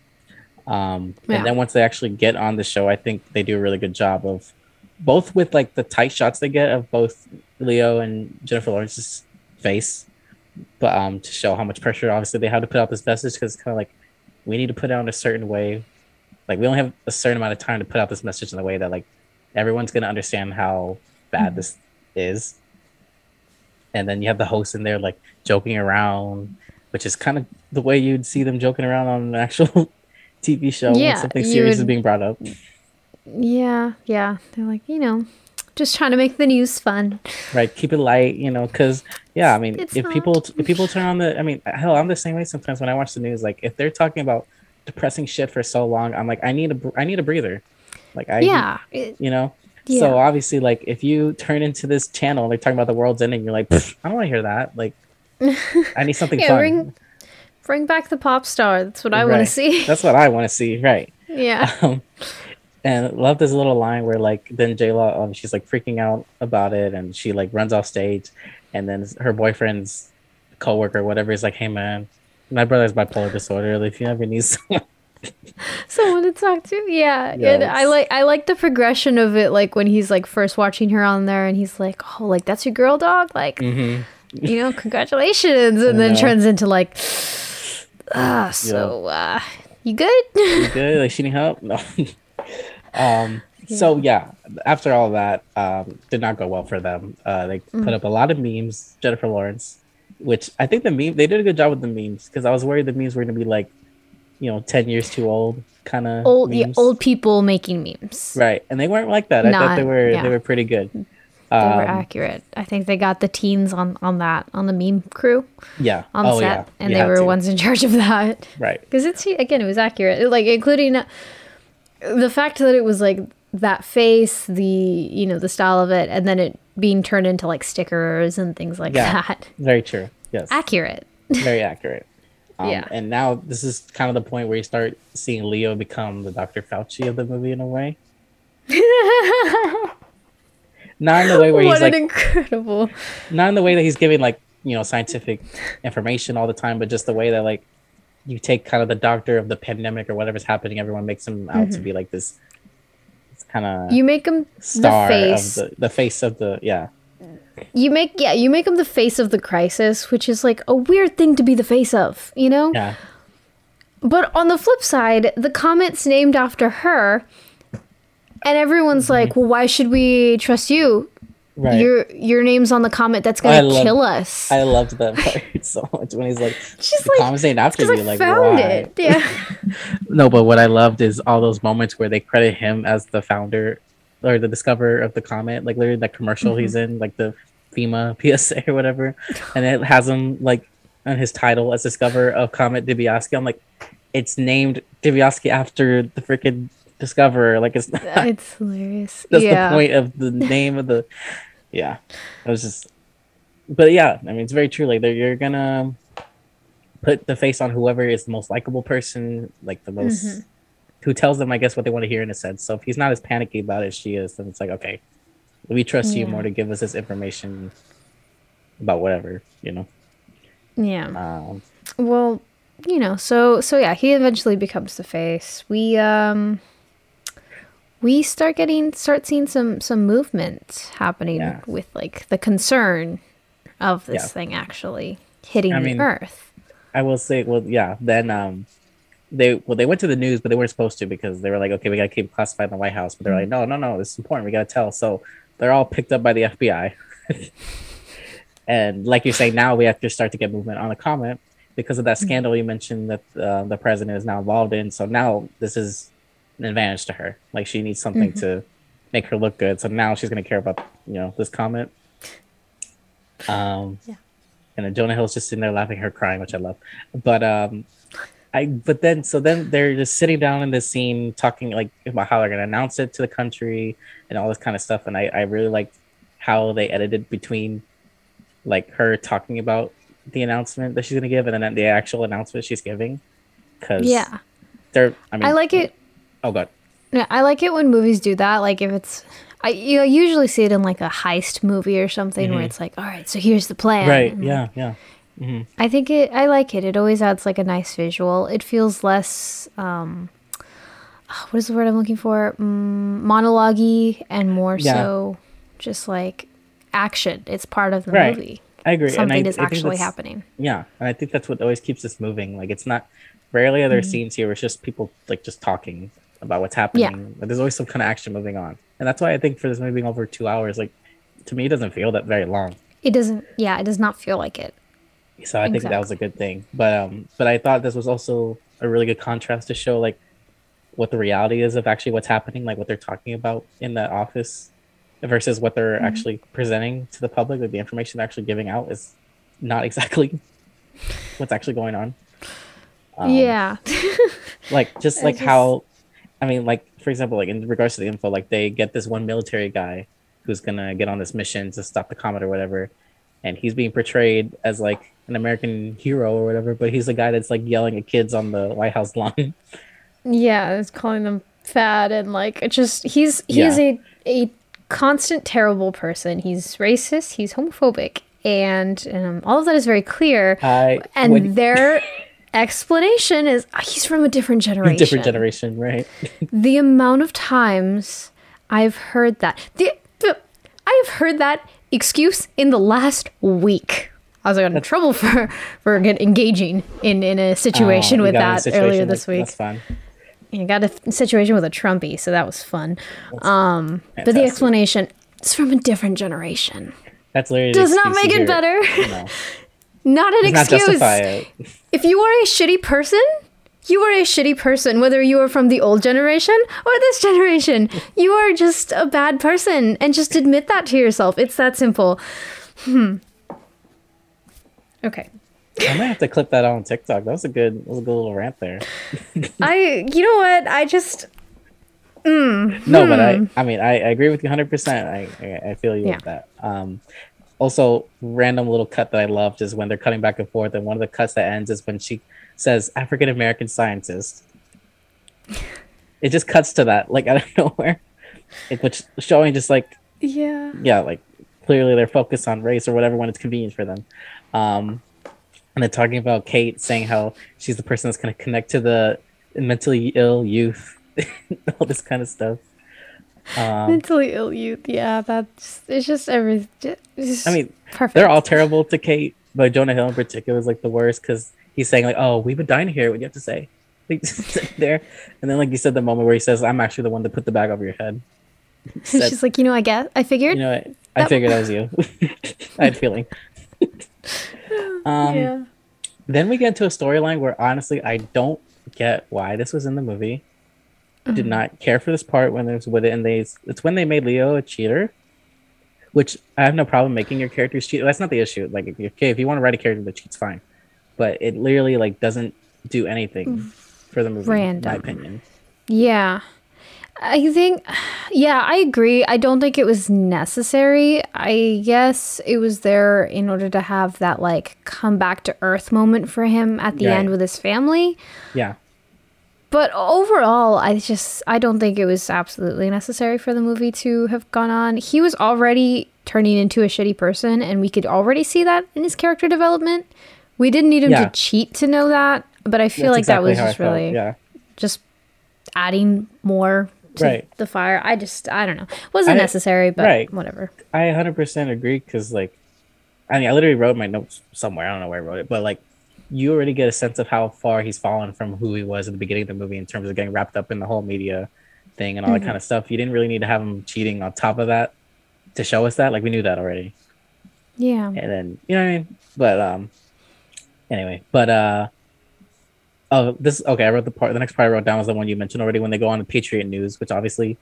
Um, yeah. And then once they actually get on the show, I think they do a really good job of both with like the tight shots they get of both Leo and Jennifer Lawrence's face, but um, to show how much pressure obviously they have to put out this message, because it's kind of like we need to put it out in a certain way. Like we only have a certain amount of time to put out this message in a way that like everyone's going to understand how bad this is. And then you have the host in there, like, joking around, which is kind of the way you'd see them joking around on an actual T V show yeah, when something serious would... is being brought up. Yeah, yeah. They're like, you know, just trying to make the news fun. Right, keep it light, you know, because, yeah, I mean, it's if not... people if people turn on the... I mean, hell, I'm the same way sometimes when I watch the news. Like, if they're talking about depressing shit for so long, I'm like, I need a, I need a breather. Like I, yeah, it, you know, yeah. So obviously, like if you turn into this channel, they're talking about the world's ending. You're like, I don't want to hear that. Like, I need something yeah, fun. Bring, bring back the pop star. That's what I right. want to see. That's what I want to see. Right. Yeah. Um, and love this little line where like then J-Law, um, she's like freaking out about it, and she like runs off stage, and then her boyfriend's coworker, whatever, is like, hey man, my brother has bipolar disorder. Like, if you ever need someone. Someone to talk to, yeah. Yes. And I like, I like the progression of it. Like when he's like first watching her on there, and he's like, "Oh, like that's your girl, dog." Like, mm-hmm. you know, congratulations. And then turns into like, "Ah, so yeah. uh, you good? You good? Like she need help?" No. um. Yeah. So yeah, after all that, um, did not go well for them. Uh, they mm-hmm. put up a lot of memes, Jennifer Lawrence, which I think the meme they did a good job with the memes, because I was worried the memes were gonna be like, you know, ten years too old kind of old yeah, old people making memes, right? And they weren't like that. Not, I thought they were yeah. they were pretty good. They um, were accurate. I think they got the teens on on that on the meme crew yeah on oh, set yeah. and you they were to. ones in charge of that, right? Because it's again it was accurate, like including the fact that it was like that face, the, you know, the style of it, and then it being turned into like stickers and things like yeah, that. Very true. Yes, accurate. Very accurate. Um, yeah. And now this is kind of the point where you start seeing Leo become the Doctor Fauci of the movie in a way. Not in the way where what he's like incredible. Not in the way that he's giving like, you know, scientific information all the time, but just the way that like you take kind of the doctor of the pandemic or whatever's happening, everyone makes him out mm-hmm. to be like this, this kind of you make him star the face. of the, the face of the yeah. You make yeah, you make him the face of the crisis, which is like a weird thing to be the face of, you know? Yeah. But on the flip side, the comet's named after her, and everyone's mm-hmm. like, "Well, why should we trust you? Right. Your your name's on the comet that's gonna oh, kill loved, us." I loved that part so much when he's like, "She's the like, comet's named after you." I like, found why? It. Yeah. No, but what I loved is all those moments where they credit him as the founder. Or the discoverer of the comet, like literally that commercial mm-hmm. he's in, like the FEMA P S A or whatever, and it has him like on his title as discoverer of comet Dibiasky. I'm like, it's named Dibiasky after the freaking discoverer. Like it's not, it's hilarious. That's yeah. the point of the name of the. Yeah, it was just, but yeah, I mean it's very true. Like you're gonna put the face on whoever is the most likable person, like the most. Mm-hmm. Who tells them, I guess, what they want to hear in a sense. So if he's not as panicky about it as she is, then it's like, okay, We trust yeah. you more to give us this information about whatever, you know? Yeah. Um, well, you know, so, so yeah, he eventually becomes the face. We, um, we start getting, start seeing some, some movement happening yeah. with like the concern of this yeah. thing actually hitting I the mean, earth. I will say, well, yeah, then, um, They well, they went to the news, but they weren't supposed to because they were like, okay, we got to keep classified in the White House. But they're like, no, no, no, this is important. We got to tell. So they're all picked up by the F B I. And like you're saying, now we have to start to get movement on a comment because of that scandal you mentioned that uh, the president is now involved in. So now this is an advantage to her. Like she needs something mm-hmm. to make her look good. So now she's going to care about, you know, this comment. Um, yeah. And then Jonah Hill's just sitting there laughing, her crying, which I love. But, um, I, but then, so then they're just sitting down in this scene talking like about how they're going to announce it to the country and all this kind of stuff. And I, I really liked how they edited between like her talking about the announcement that she's going to give and then the actual announcement she's giving. Cause yeah, they're, I mean, I like it. Oh God. No, I like it when movies do that. Like if it's, I you know, usually see it in like a heist movie or something mm-hmm. where it's like, all right, so here's the plan. Right. And yeah. Like, yeah. Mm-hmm. I think it, I like it. It always adds like a nice visual. It feels less, um, what is the word I'm looking for? Mm, monologue-y and more yeah. so just like action. It's part of the right. movie. I agree. Something and I, is I actually happening. Yeah. And I think that's what always keeps us moving. Like it's not, rarely are there mm-hmm. scenes here where it's just people like just talking about what's happening. Yeah. There's always some kind of action moving on. And that's why I think for this movie being over two hours, like to me, it doesn't feel that very long. It doesn't. Yeah. It does not feel like it. So I think exactly. that was a good thing. But um, but I thought this was also a really good contrast to show like what the reality is of actually what's happening, like what they're talking about in the office versus what they're mm-hmm. actually presenting to the public. Like the information they're actually giving out is not exactly what's actually going on. Um, yeah. like just like I just... how, I mean, like, for example, like in regards to the info, like they get this one military guy who's going to get on this mission to stop the comet or whatever. And he's being portrayed as like an American hero or whatever, but he's the guy that's like yelling at kids on the White House lawn. Yeah, he's calling them fat and like it just he's he's yeah. a a constant terrible person. He's racist, he's homophobic, and um, all of that is very clear. I, and when... their explanation is oh, he's from a different generation. Different generation, right? The amount of times I've heard that the, the I have heard that excuse in the last week. I was in trouble for for get engaging in, in a situation oh, with that situation earlier this like, week. That's fun. You got a th- situation with a Trumpy, so that was fun. Um, but the explanation, it's from a different generation. That's literally does not make it better. No. Not an it's excuse. Not if you are a shitty person, you are a shitty person, whether you are from the old generation or this generation. You are just a bad person, and just admit that to yourself. It's that simple. Hmm. Okay. I might have to clip that on TikTok. That was a good, that was a good little rant there. I, you know what? I just, mm, no, mm. but I, I mean, I, I agree with you one hundred percent. I, I feel you yeah. with that. Um, also, random little cut that I loved is when they're cutting back and forth, and one of the cuts that ends is when she says African American scientist. It just cuts to that, like out of nowhere, it, which showing just like, yeah, yeah, like. Clearly they're focused on race or whatever when it's convenient for them. Um, and they're talking about Kate saying how she's the person that's going to connect to the mentally ill youth, all this kind of stuff. Um, mentally ill youth. Yeah, that's, it's just everything. I mean, perfect. They're all terrible to Kate, but Jonah Hill in particular is like the worst because he's saying like, oh, we've been dying to hear what you have to say. Like, just sit there. And then like you said, the moment where he says, I'm actually the one that put the bag over your head. Said, she's like, you know, I guess I figured. You know what? I figured that was you. I had a feeling. um, yeah. Then we get into a storyline where, honestly, I don't get why this was in the movie. Mm-hmm. Did not care for this part when there's with it. And they, it's when they made Leo a cheater, which I have no problem making your characters cheat. That's not the issue. Like, okay, if you want to write a character that cheats, fine. But it literally, like, doesn't do anything for the movie, Random. in my opinion. Yeah. I think, yeah, I agree. I don't think it was necessary. I guess it was there in order to have that, like, come back to earth moment for him at the right. end with his family. Yeah. But overall, I just, I don't think it was absolutely necessary for the movie to have gone on. He was already turning into a shitty person, and we could already see that in his character development. We didn't need him yeah. to cheat to know that, but I feel That's like exactly that was just really yeah. just adding more to right. the fire. I just, I don't know. Wasn't I, necessary, but right. whatever. I one hundred percent agree, because like, I mean, I literally wrote my notes somewhere. I don't know where I wrote it, but like, you already get a sense of how far he's fallen from who he was at the beginning of the movie in terms of getting wrapped up in the whole media thing and all mm-hmm. that kind of stuff. You didn't really need to have him cheating on top of that to show us that. Like, we knew that already. Yeah. And then, you know what I mean? But, um, anyway, but, uh, oh, this, okay, I wrote the part, the next part I wrote down was the one you mentioned already, when they go on to Patriot News, which obviously,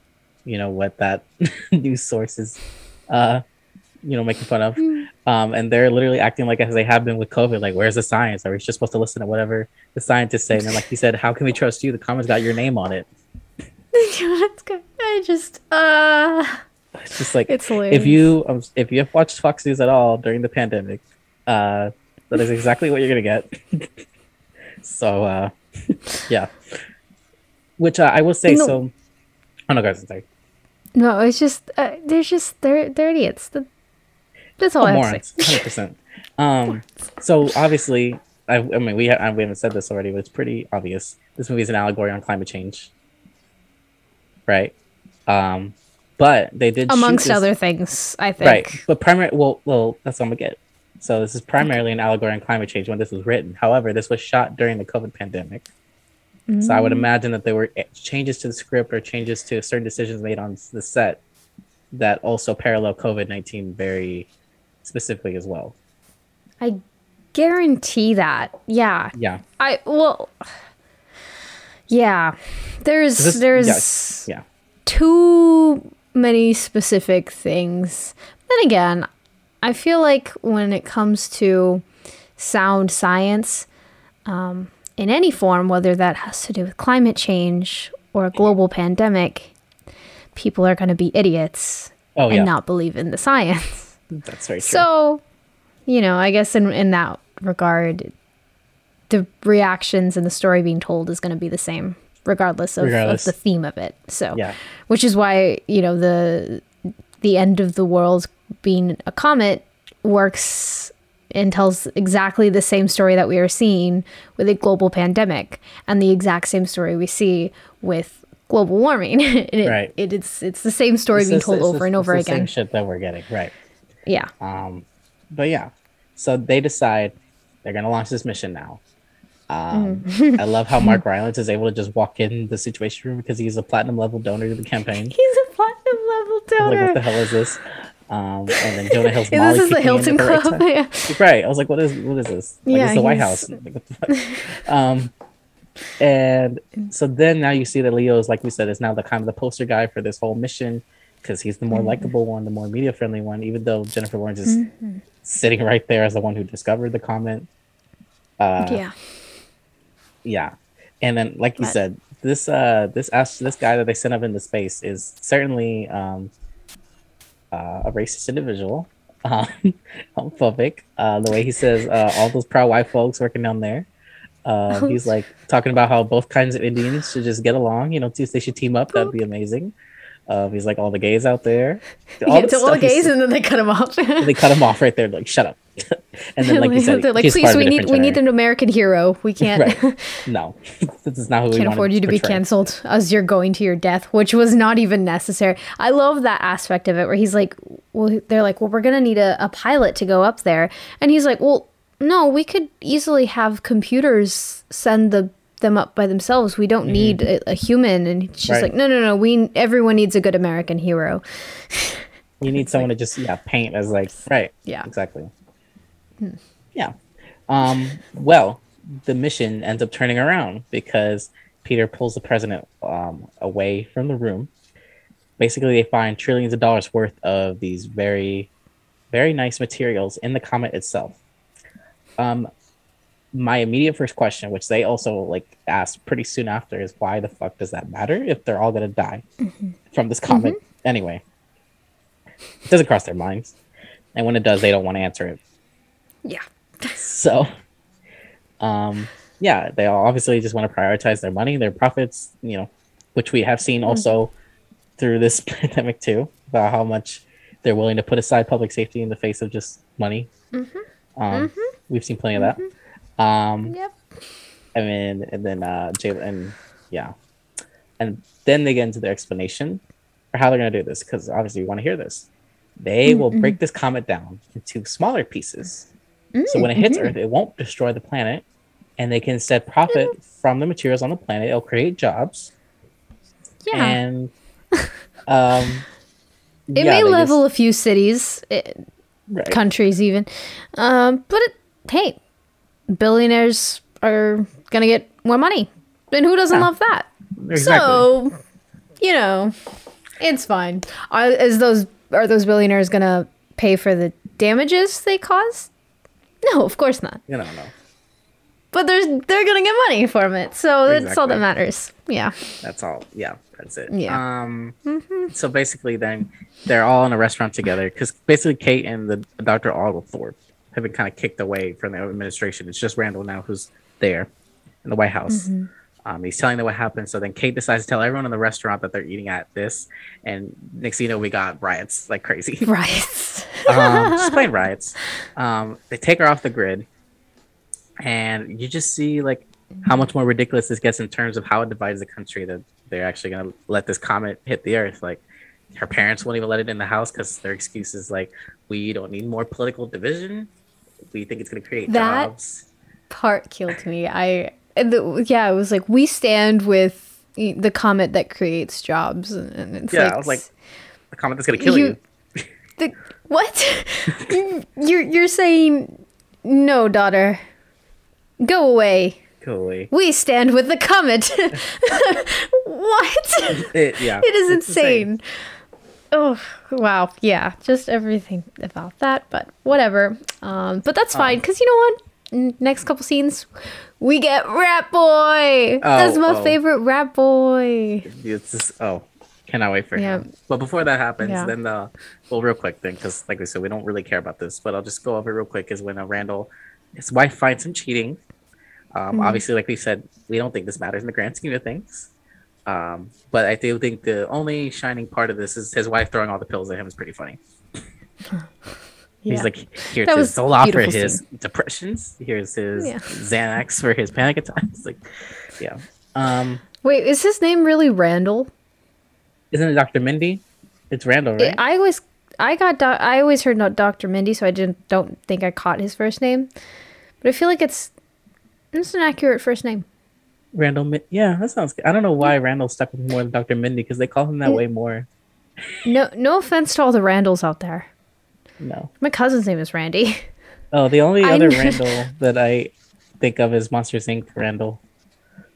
you know, what that news source is, uh, you know, making fun of. Um, and they're literally acting like as they have been with COVID, like, where's the science? Are we just supposed to listen to whatever the scientists say? And then, like he said, how can we trust you? The comment's got your name on it. That's good. I just, uh... It's just like, it's if you um, if you have watched Fox News at all during the pandemic, uh, that is exactly what you're going to get. So, uh, yeah. Which uh, I will say, no. so... Oh, no, guys, sorry. No, it's just, uh, there's just, they're, they're idiots. The- That's all oh, I have to say. one hundred percent. Um, so obviously, I, I mean, we, ha- we haven't said this already, but it's pretty obvious. This movie is an allegory on climate change. Right? Um, but they did Amongst shoot this, other things, I think. Right. But primarily, well, well, that's what I'm going to get. So this is primarily an allegory on climate change when this was written. However, this was shot during the COVID pandemic. Mm. So I would imagine that there were changes to the script or changes to certain decisions made on the set that also parallel COVID nineteen very specifically as well. I guarantee that. Yeah. Yeah. I well yeah. There's this, there's yeah, yeah. too many specific things. Then again, I feel like when it comes to sound science, um, in any form, whether that has to do with climate change or a global pandemic, people are going to be idiots oh, and yeah. not believe in the science. That's very true. So, you know, I guess in, in that regard, the reactions and the story being told is going to be the same, regardless of, regardless. of the theme of it. So, yeah. which is why, you know, the the end of the world being a comet works and tells exactly the same story that we are seeing with a global pandemic, and the exact same story we see with global warming. it, right. It, it's, it's the same story it's being told this, over this, and over it's again. The same shit that we're getting, right. Yeah. Um, but yeah, so they decide they're going to launch this mission now. Um, mm. I love how Mark Rylance is able to just walk in the Situation Room because he's a platinum level donor to the campaign. He's a platinum level donor. Like, what the hell is this? Um, and then Jonah Hill's Molly. This is the Hilton Club. Right, yeah. right. I was like, what is what is this? Like, yeah, it's the he's... White House. Like, what the fuck? um, and so then now you see that Leo's, like we said, is now the kind of the poster guy for this whole mission, because he's the more mm-hmm. likable one, the more media-friendly one, even though Jennifer Lawrence is mm-hmm. sitting right there as the one who discovered the comment. Uh, yeah. Yeah. And then, like you but. said, this uh, this this guy that they sent up into space is certainly um, uh, a racist individual, um, homophobic. Uh, the way he says, uh, all those proud white folks working down there. Uh, oh. He's, like, talking about how both kinds of Indians should just get along. You know, they should team up. That'd be amazing. Um, he's like, all the gays out there. All yeah, the all the gays, and then they cut him off. They cut him off right there, like, shut up. And then, like you said, they're like, please, we need we need an American hero. We can't. Right. No, this is not who we can't afford you to be canceled as you're going to your death, which was not even necessary. I love that aspect of it where he's like, well, they're like, well, we're gonna need a, a pilot to go up there, and he's like, well, no, we could easily have computers send the. them up by themselves. We don't need mm. a, a human. And she's right. like, no, no, no. We everyone needs a good American hero. You need someone like, to just yeah paint as like right yeah exactly hmm. yeah. Um, well, the mission ends up turning around because Peter pulls the president um, away from the room. Basically, they find trillions of dollars worth of these very, very nice materials in the comet itself. Um. My immediate first question, which they also like asked pretty soon after, is why the fuck does that matter if they're all gonna die mm-hmm. from this comet mm-hmm. anyway? It doesn't cross their minds, and when it does, they don't want to answer it. Yeah. So, um, yeah, they all obviously just want to prioritize their money, their profits, you know, which we have seen also mm-hmm. through this pandemic too, about how much they're willing to put aside public safety in the face of just money. Mm-hmm. Um, mm-hmm. We've seen plenty of that. Mm-hmm. Um, yep. And then, and then uh, Jayla, and yeah. And then they get into their explanation for how they're going to do this, because obviously we want to hear this. They mm-hmm. will break this comet down into smaller pieces. Mm-hmm. So when it hits mm-hmm. Earth, it won't destroy the planet, and they can instead profit mm-hmm. from the materials on the planet. It'll create jobs. Yeah. And um, it yeah, may level just... a few cities, it, right. countries even. Um, but it, hey, billionaires are going to get more money. And who doesn't yeah. love that? Exactly. So, you know, it's fine. Are, is those, are those billionaires going to pay for the damages they caused? No, of course not. You don't know. But there's, they're going to get money from it. So exactly. that's all that matters. Yeah. That's all. Yeah, that's it. Yeah. Um, mm-hmm. So basically then they're all in a restaurant together because basically Kate and the Doctor Oglethorpe have been kind of kicked away from the administration. It's just Randall now who's there in the White House. Mm-hmm. Um, he's telling them what happened. So then Kate decides to tell everyone in the restaurant that they're eating at this. And next thing you know, we got riots like crazy. Riots. um, just plain riots. Um, they take her off the grid. And you just see like how much more ridiculous this gets in terms of how it divides the country, that they're actually going to let this comet hit the earth. Like her parents won't even let it in the house because their excuse is like, we don't need more political division. We think it's going to create that jobs. That part killed me. I... And the, yeah, it was like, we stand with the comet that creates jobs. And it's yeah, like, I was like, the comet that's going to kill you. you. The, what? you're, you're saying, no, daughter. Go away. Go away. We stand with the comet. What? It, yeah, it is insane. insane. Oh, wow. Yeah, just everything about that. But whatever. Um, but that's fine, because um, you know what? Next couple scenes, we get Rat Boy. Oh, That's my oh. favorite Rat Boy. It's just, oh, cannot wait for yeah. him. But before that happens, yeah. then the well, real quick then, because like we said, we don't really care about this, but I'll just go over it real quick. Is when uh, Randall, his wife finds him cheating. Um, mm-hmm. Obviously, like we said, we don't think this matters in the grand scheme of things. Um, but I do think the only shining part of this is his wife throwing all the pills at him is pretty funny. He's yeah. like, here's that his Zoloft for his scene. depressions. Here's his yeah. Xanax for his panic attacks. Like, yeah. Um, Wait, is his name really Randall? Isn't it Doctor Mindy? It's Randall, right? It, I always, I got, do- I always heard not Doctor Mindy, so I didn't, don't think I caught his first name. But I feel like it's, it's an accurate first name. Randall, yeah, that sounds good. I don't know why yeah. Randall stuck with more than Doctor Mindy because they call him that N- way more. No, no offense to all the Randalls out there. No. My cousin's name is Randy. Oh, the only other Randall that I think of is Monsters, Incorporated. Randall.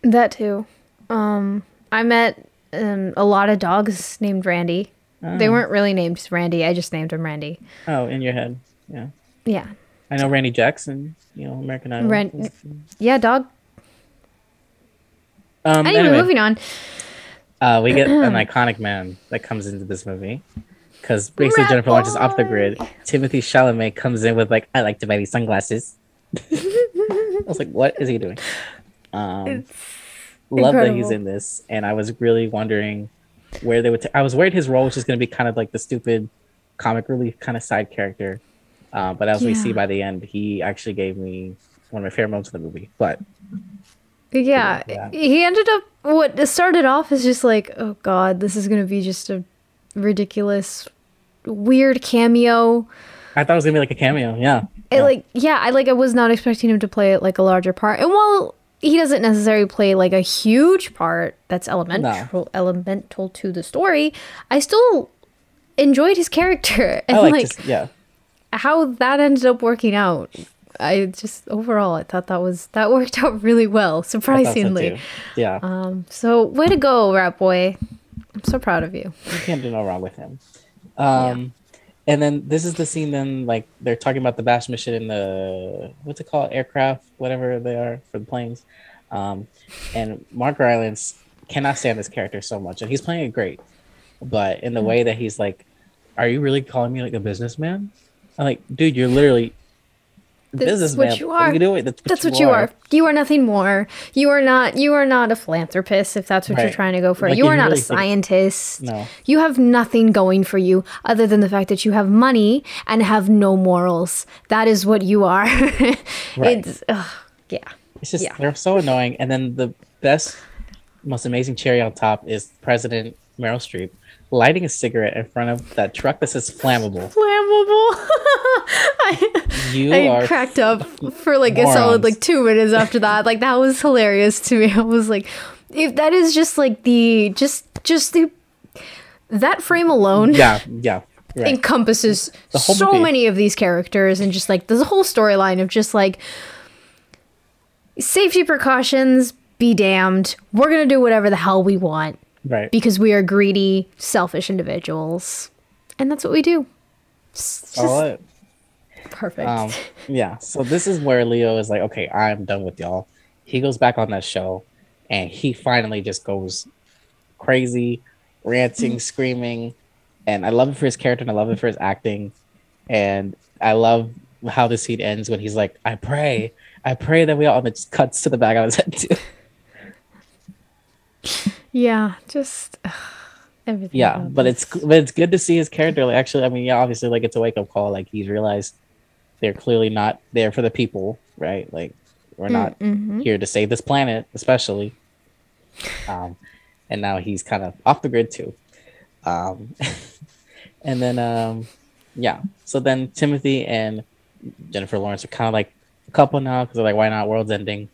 That too. Um, I met um, a lot of dogs named Randy. Oh. They weren't really named Randy. I just named him Randy. Oh, in your head. Yeah. Yeah. I know Randy Jackson, you know, American Idol. Ran- yeah, dog. Um, anyway, anyway, moving on. Uh, we get an iconic man that comes into this movie. Because basically Rat Jennifer Lawrence is off the grid. Timothy Chalamet comes in with like, I like to buy these sunglasses. I was like, what is he doing? Um, love that he's in this. And I was really wondering where they would... T- I was worried his role was just going to be kind of like the stupid comic relief kind of side character. Uh, but as yeah. we see by the end, he actually gave me one of my favorite moments of the movie. But... Yeah. yeah. He ended up... What started off as just like, oh God, this is going to be just a ridiculous... weird cameo. I thought it was gonna be like a cameo. Yeah. It, yeah. Like yeah, I like I was not expecting him to play like a larger part. And while he doesn't necessarily play like a huge part that's elemental no. elemental to the story, I still enjoyed his character and I like, like just, yeah. how that ended up working out. I just overall I thought that was that worked out really well, surprisingly. I thought so too. Yeah. Um so way to go, Rat Boy. I'm so proud of you. You can't do no wrong with him. Um, yeah. And then this is the scene then, like, they're talking about the bash mission in the, what's it called, aircraft, whatever they are, for the planes. Um, and Mark Rylance cannot stand this character so much, and he's playing it great. But in the way that he's like, are you really calling me, like, a businessman? I'm like, dude, you're literally That's what you are. What are you doing? That's what, that's you, what you are. are. You are nothing more. You are not. You are not a philanthropist, if that's what right. you're trying to go for. Like, you are not really a scientist. Could... No. You have nothing going for you other than the fact that you have money and have no morals. That is what you are. right. It's ugh, yeah. It's just yeah. they're so annoying. And then the best, most amazing cherry on top is President Meryl Streep lighting a cigarette in front of that truck that says flammable. Flammable. I, you I are cracked up for like morons. a solid like two minutes after that. Like, that was hilarious to me. I was like, if that is just like the just just the that frame alone. Yeah, yeah. Right. Encompasses so movie. many of these characters, and just like this whole storyline of just like safety precautions. Be damned. We're gonna do whatever the hell we want. Right. Because we are greedy, selfish individuals. And that's what we do. All right. Perfect. Um, yeah. So this is where Leo is like, okay, I'm done with y'all. He goes back on that show and he finally just goes crazy, ranting, mm-hmm. screaming. And I love it for his character and I love it for his acting. And I love how the scene ends when he's like, I pray. I pray that we all... And it cuts to the back of his head too. Yeah, just ugh, everything. Yeah, happens. but it's but it's good to see his character. Like, actually, I mean, yeah, obviously, like, it's a wake up call. Like, he's realized they're clearly not there for the people, right? Like, we're not mm-hmm. here to save this planet, especially. Um, and now he's kind of off the grid too. Um, and then, um, yeah. So then Timothy and Jennifer Lawrence are kind of like a couple now because they're like, why not? World's ending.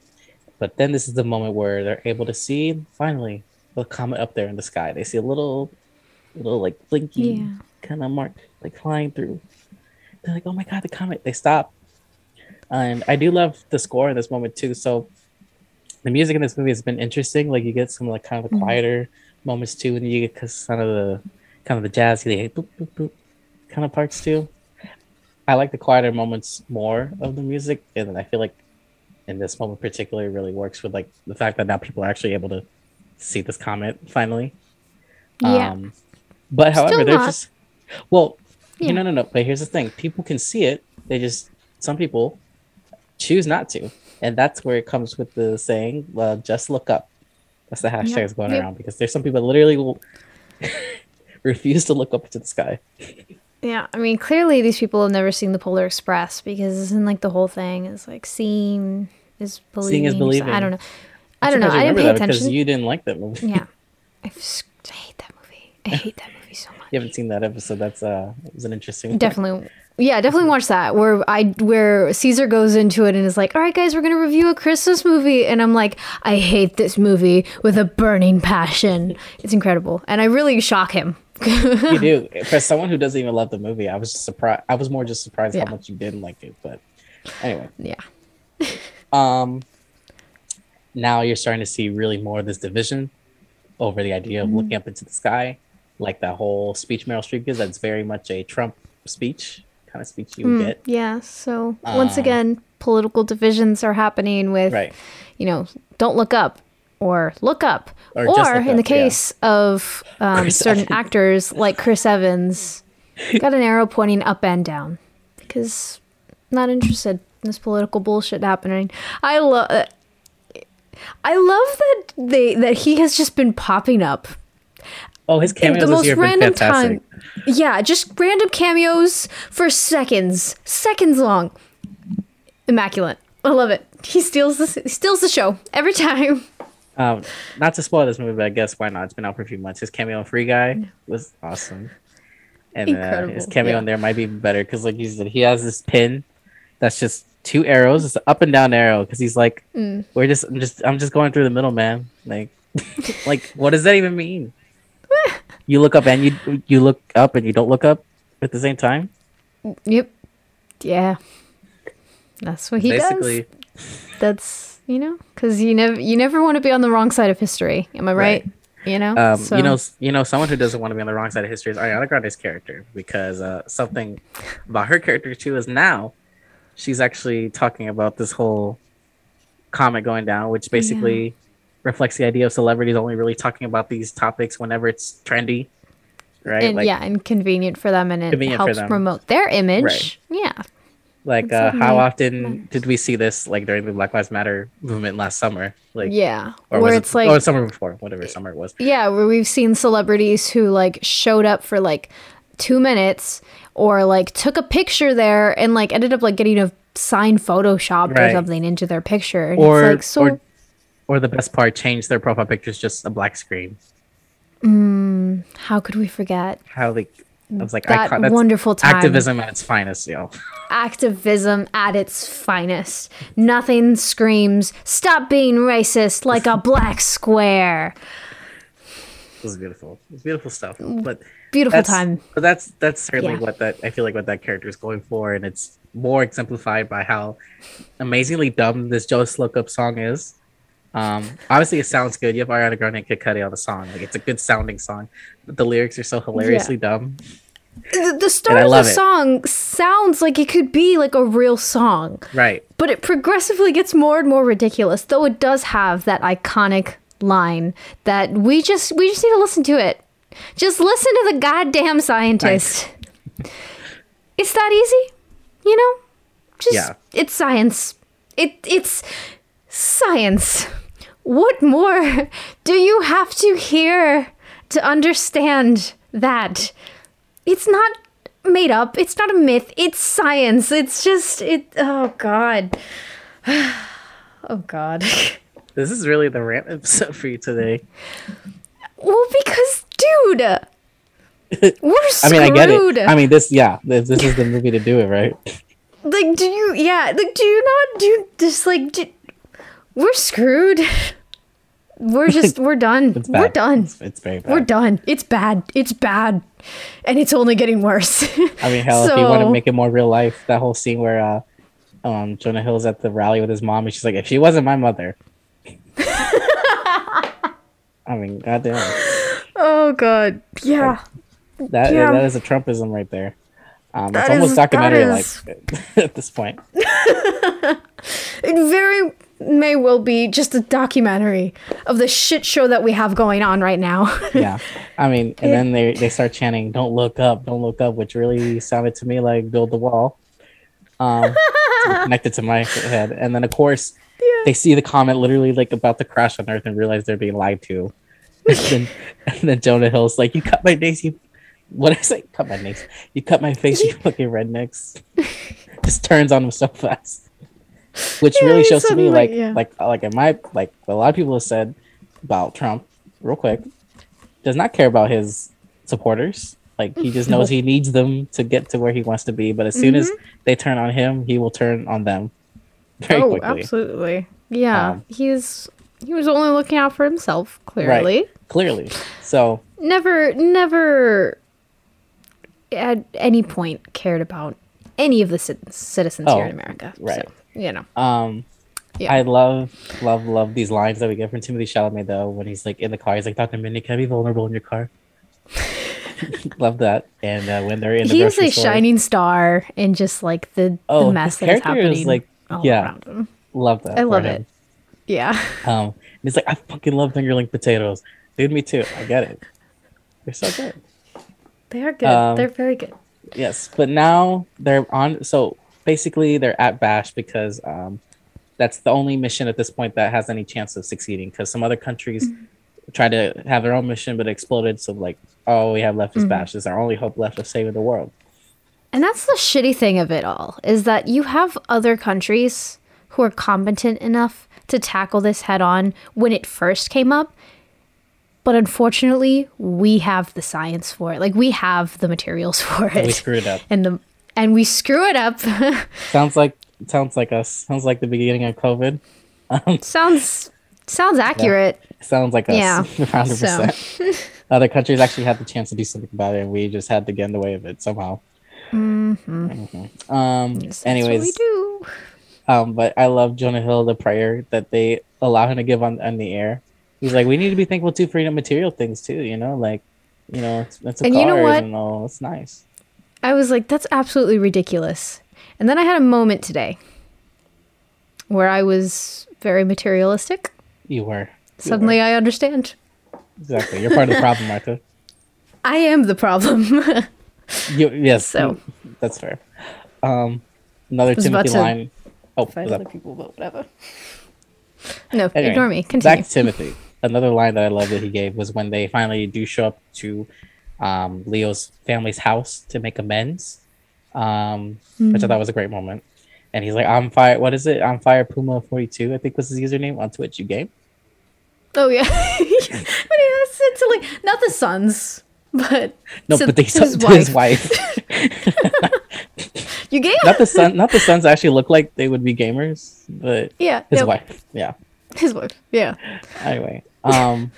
But then this is the moment where they're able to see finally a comet up there in the sky. They see a little, little like blinky yeah. kind of mark, like flying through. They're like, oh my God, the comet. They stop. And I do love the score in this moment too. So the music in this movie has been interesting. Like, you get some like kind of the quieter mm-hmm. moments too, and you get some of the kind of the jazzy boop, boop, boop, kind of parts too. I like the quieter moments more of the music, and then I feel like in this moment particularly really works with like the fact that now people are actually able to see this comet finally. Yeah. Um, but however, Still they're not. just well, yeah. you know, no, no. But here's the thing: people can see it. They just some people choose not to, and that's where it comes with the saying, well, "Just look up." That's the hashtag yep. that's going yep. around, because there's some people that literally will refuse to look up into the sky. Yeah, I mean, clearly these people have never seen the Polar Express, because isn't like the whole thing is like seeing is believing. Seeing is believing. I don't know. I don't know. I didn't pay attention because you didn't like that movie. Yeah, I, just, I hate that movie. I hate that movie so much. You haven't seen that episode? That's uh, it was an interesting. Definitely, one. yeah, definitely watch that. Where I where Caesar goes into it and is like, "All right, guys, we're gonna review a Christmas movie," and I'm like, "I hate this movie with a burning passion." It's incredible, and I really shock him. You do. For someone who doesn't even love the movie, I was surprised. I was more just surprised yeah. how much you didn't like it. But anyway, yeah. um. Now you're starting to see really more of this division over the idea of mm-hmm. looking up into the sky, like that whole speech Meryl Streep gives. That's very much a Trump speech, kind of speech you would mm, get. Yeah. So um, once again, political divisions are happening with, right. you know, don't look up or look up. Or, or look in up, the case yeah. of um, certain Evans. actors like Chris Evans, got an arrow pointing up and down because not interested in this political bullshit happening. I love uh, I love that they that he has just been popping up. Oh, his cameos this year have been fantastic. Time, yeah, just random cameos for seconds, seconds long. Immaculate. I love it. He steals the steals the show every time. Um, not to spoil this movie, but I guess why not? It's been out for a few months. His cameo on Free Guy was awesome, and uh, his cameo yeah. on there might be better because, like you said, he has this pin that's just. Two arrows, it's an up and down arrow, because he's like, mm. we're just, I'm just, I'm just going through the middle, man. Like, like, what does that even mean? You look up and you, you look up and you don't look up at the same time. Yep. Yeah. That's what he Basically. does. That's, you know, because you never, you never want to be on the wrong side of history. Am I right? right. You know, um, so. you know, you know, someone who doesn't want to be on the wrong side of history is Ariana Grande's character, because uh, something about her character too is now. She's actually talking about this whole comet going down, which basically yeah. reflects the idea of celebrities only really talking about these topics whenever it's trendy, right? And, like, yeah, and convenient for them, and it helps promote their image. Right. Yeah. Like, uh, like how my, often my... did we see this, like, during the Black Lives Matter movement last summer? Like, yeah. Or where was it's it, like, or summer before, whatever summer it was. Yeah, where we've seen celebrities who, like, showed up for, like, two minutes or, like, took a picture there and, like, ended up, like, getting a signed Photoshop right. or something into their picture. And or, it's like, so... or, or the best part, changed their profile pictures just a black screen. Mm, how could we forget? How, like... I was like, that I ca- that's wonderful time. Activism at its finest, yo. Activism at its finest. Nothing screams, stop being racist, like a black square. It was beautiful. It was beautiful stuff. But beautiful that's, time. But that's that's certainly yeah. what that I feel like what that character is going for, and it's more exemplified by how amazingly dumb this Joe Slocum song is. Um, obviously it sounds good. You have Ariana Grande and Kid Cudi on the song. Like, it's a good sounding song, but the lyrics are so hilariously yeah. dumb. The, the start of the it. song sounds like it could be like a real song. Right. But it progressively gets more and more ridiculous, though it does have that iconic line that we just we just need to listen to it. Just listen to the goddamn scientist. Nice. It's that easy, you know? Just yeah. it's science. It it's science. What more do you have to hear to understand that it's not made up? It's not a myth. It's science. It's just it. Oh God. Oh God. This is really the rant episode for you today. Well, because, dude, we're screwed. I mean, I get it. I mean, this. Yeah, this, this is the movie to do it, right? Like, do you? Yeah. Like, do you not do just like? Do, we're screwed. We're just, we're done. It's we're done. It's, it's very bad. We're done. It's bad. It's bad. And it's only getting worse. I mean, hell, so... if you want to make it more real life, that whole scene where uh, um, Jonah Hill's at the rally with his mom, and she's like, if she wasn't my mother. I mean, goddamn. Oh, God. Yeah. Like, that, yeah. that is a Trumpism right there. Um, it's almost is, documentary is... like at this point. It very may well be just a documentary of the shit show that we have going on right now. Yeah. I mean, and then they, they start chanting, don't look up, don't look up, which really sounded to me like build the wall. Um, connected to my head. And then, of course, yeah. they see the comment literally like about to crash on Earth and realize they're being lied to. And then, and then Jonah Hill's like, you cut my face, you... What I say? Cut my face. You cut my face, you fucking rednecks. Just turns on him so fast. Which yeah, really shows to me, like, yeah. like, like, in my, like, what a lot of people have said about Trump, real quick, does not care about his supporters. Like, he just knows he needs them to get to where he wants to be. But as soon mm-hmm. as they turn on him, he will turn on them very oh, quickly. Oh, absolutely. Yeah. Um, he's he was only looking out for himself, clearly. Right. Clearly. So. Never, never at any point cared about any of the c- citizens oh, here in America. Right. So. You know, um, yeah. I love, love, love these lines that we get from Timothy Chalamet though when he's like in the car. He's like, "Doctor Mindy, can I be vulnerable in your car?" Love that. And uh, when they're in the he's a store, shining star, and just like the, oh, the mess that's happening. Is like, yeah, love that. I love it. Him. Yeah. Um, and it's like I fucking love fingerling potatoes, dude. Me too. I get it. They're so good. They are good. Um, they're very good. Yes, but now they're on. So. Basically, they're at Bash because um, that's the only mission at this point that has any chance of succeeding. Because some other countries mm-hmm. tried to have their own mission, but it exploded. So, like, all we have left is mm-hmm. Bash. It's our only hope left of saving the world. And that's the shitty thing of it all, is that you have other countries who are competent enough to tackle this head on when it first came up. But unfortunately, we have the science for it. Like, we have the materials for it. And we screwed up. And the... And we screw it up. sounds like sounds like us. Sounds like the beginning of COVID. Um, sounds sounds accurate. Yeah, sounds like us. Yeah, one hundred percent. So. Other countries actually had the chance to do something about it, and we just had to get in the way of it somehow. Mm-hmm. Mm-hmm. Um. Yes, anyways, that's what we do. Um. But I love Jonah Hill. The prayer that they allow him to give on, on the air. He's like, we need to be thankful too for, you know, material things too. You know, like, you know, it's, it's a and cars, you know what? And all. It's nice. I was like, that's absolutely ridiculous. And then I had a moment today where I was very materialistic. You were. You Suddenly were. I understand. Exactly. You're part of the problem, Martha. I am the problem. you, yes. So. That's fair. Um, Another Timothy line. Oh, five other people, but whatever. No, anyway, ignore me. Continue. Back to Timothy. Another line that I love that he gave was when they finally do show up to um, Leo's family's house to make amends, um, mm-hmm. which I thought was a great moment. And he's like, "I'm fire. What is it? I'm fire Puma forty-two. I think was his username on Twitch. You game? Oh yeah. But he said to like not the sons, but no, but they said to his wife. You game? Not the son. Not the sons actually look like they would be gamers, but yeah, his no. wife. Yeah. His wife. Yeah. Anyway, um,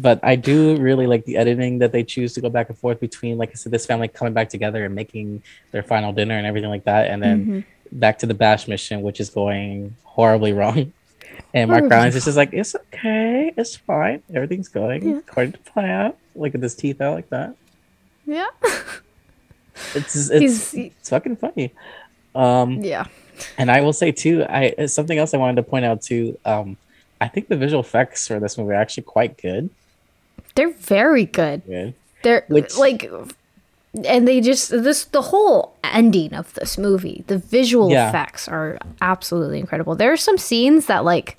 but I do really like the editing that they choose to go back and forth between, like I said, this family coming back together and making their final dinner and everything like that, and then. Mm-hmm. Back to the bash mission, which is going horribly wrong, and Mark Rylance is just like, "It's okay, it's fine, everything's going yeah. according to plan." Look at his teeth out like that. Yeah, it's it's, it's, it's fucking funny. Um, yeah, and I will say too, I something else I wanted to point out too. Um, I think the visual effects for this movie are actually quite good. They're very good. good. They're which, like. And they just this the whole ending of this movie, the visual yeah. effects are absolutely incredible. There are some scenes that like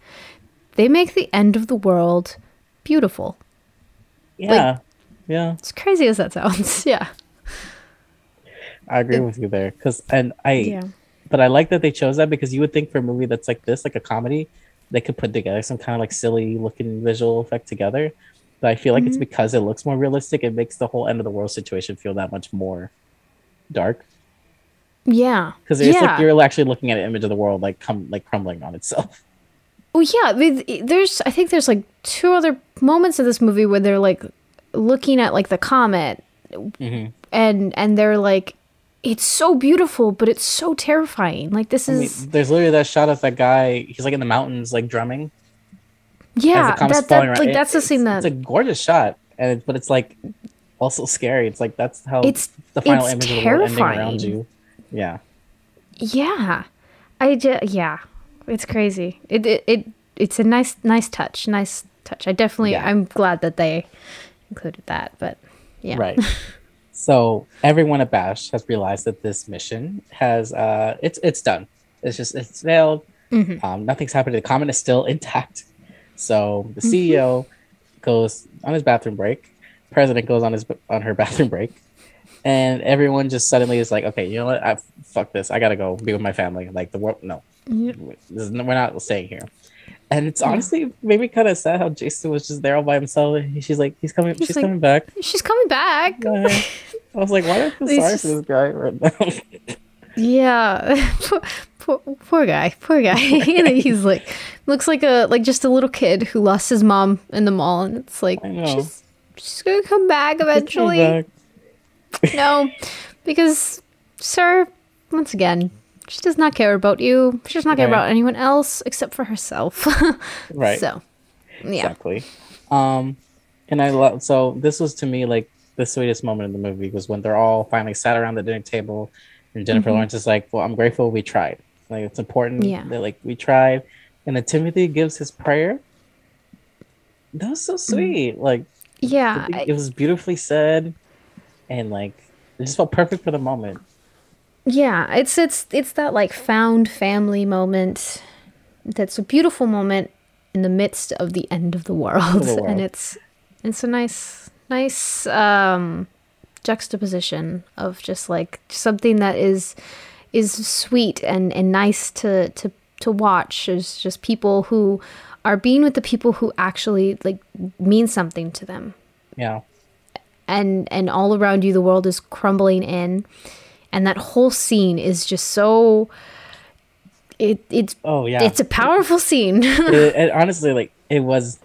they make the end of the world beautiful. Yeah, like, yeah. As crazy as that sounds, yeah. I agree it, with you there, because and I, yeah. but I like that they chose that because you would think for a movie that's like this, like a comedy, they could put together some kind of like silly looking visual effect together. But I feel like mm-hmm. it's because it looks more realistic. It makes the whole end of the world situation feel that much more dark. Yeah. Because it's yeah. like you're actually looking at an image of the world like cum- like crumbling on itself. Well, yeah. There's, I think there's like two other moments of this movie where they're like looking at like the comet mm-hmm. and and they're like, it's so beautiful, but it's so terrifying. Like this I is. Mean, there's literally that shot of that guy. He's like in the mountains, like drumming. Yeah, that, that, like, it, that's the scene that... It's a gorgeous shot, and it, but it's, like, also scary. It's, like, that's how it's, the final it's image terrifying. Of the world ending around you. Yeah. Yeah. I just... Yeah. It's crazy. It, it it It's a nice nice touch. Nice touch. I definitely... Yeah. I'm glad that they included that, but... Yeah. Right. So, everyone at Bash has realized that this mission has... uh, It's it's done. It's just... It's failed. Mm-hmm. Um, nothing's happened. The comet is still intact. So the C E O mm-hmm. goes on his bathroom break. President goes on his on her bathroom break, and everyone just suddenly is like, "Okay, you know what? I fuck this. I gotta go be with my family. Like the world, no, yep. this is, we're not staying here." And it's honestly yeah. maybe kind of sad how Jason was just there all by himself. And she's like, "He's coming. He's she's like, coming back. She's coming back." I was like, "Why do I feel sorry just... for this guy right now?" Yeah. Poor, poor guy, poor guy. And he's like, looks like a like just a little kid who lost his mom in the mall, and it's like she's she's gonna come back eventually. Come back. No, because sir, once again, she does not care about you. She does not care right. about anyone else except for herself. Right. So, yeah. Exactly. Um, and I love so this was to me like the sweetest moment in the movie was when they're all finally sat around the dinner table, and Jennifer mm-hmm. Lawrence is like, "Well, I'm grateful we tried." Like it's important yeah. that like we tried, and then Timothy gives his prayer. That was so sweet. Like yeah, I, it was beautifully said, and like it just felt perfect for the moment. Yeah, it's it's it's that like found family moment. That's a beautiful moment in the midst of the end of the world, of the world. And it's it's a nice nice um, juxtaposition of just like something that is. is sweet and, and nice to, to, to watch is just people who are being with the people who actually like mean something to them. Yeah. And, and all around you, the world is crumbling in, and that whole scene is just so it, it's, oh yeah, it's a powerful it, scene. it, it honestly, like it was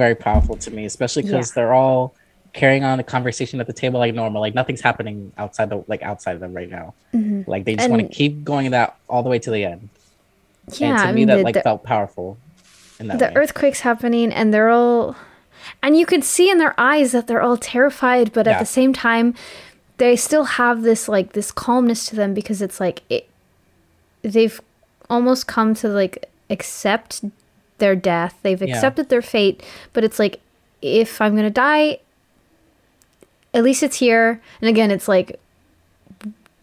very powerful to me, especially because yeah. they're all carrying on a conversation at the table like normal, like nothing's happening outside the like outside of them right now. Mm-hmm. Like they just want to keep going that all the way to the end. Yeah, and to I me mean, that the, like the, felt powerful. In that the way. Earthquake's happening, and they're all, and you could see in their eyes that they're all terrified, but yeah. at the same time, they still have this like this calmness to them because it's like it, they've almost come to like accept their death. They've accepted yeah. their fate, but it's like if I'm gonna die. At least it's here. And again, it's like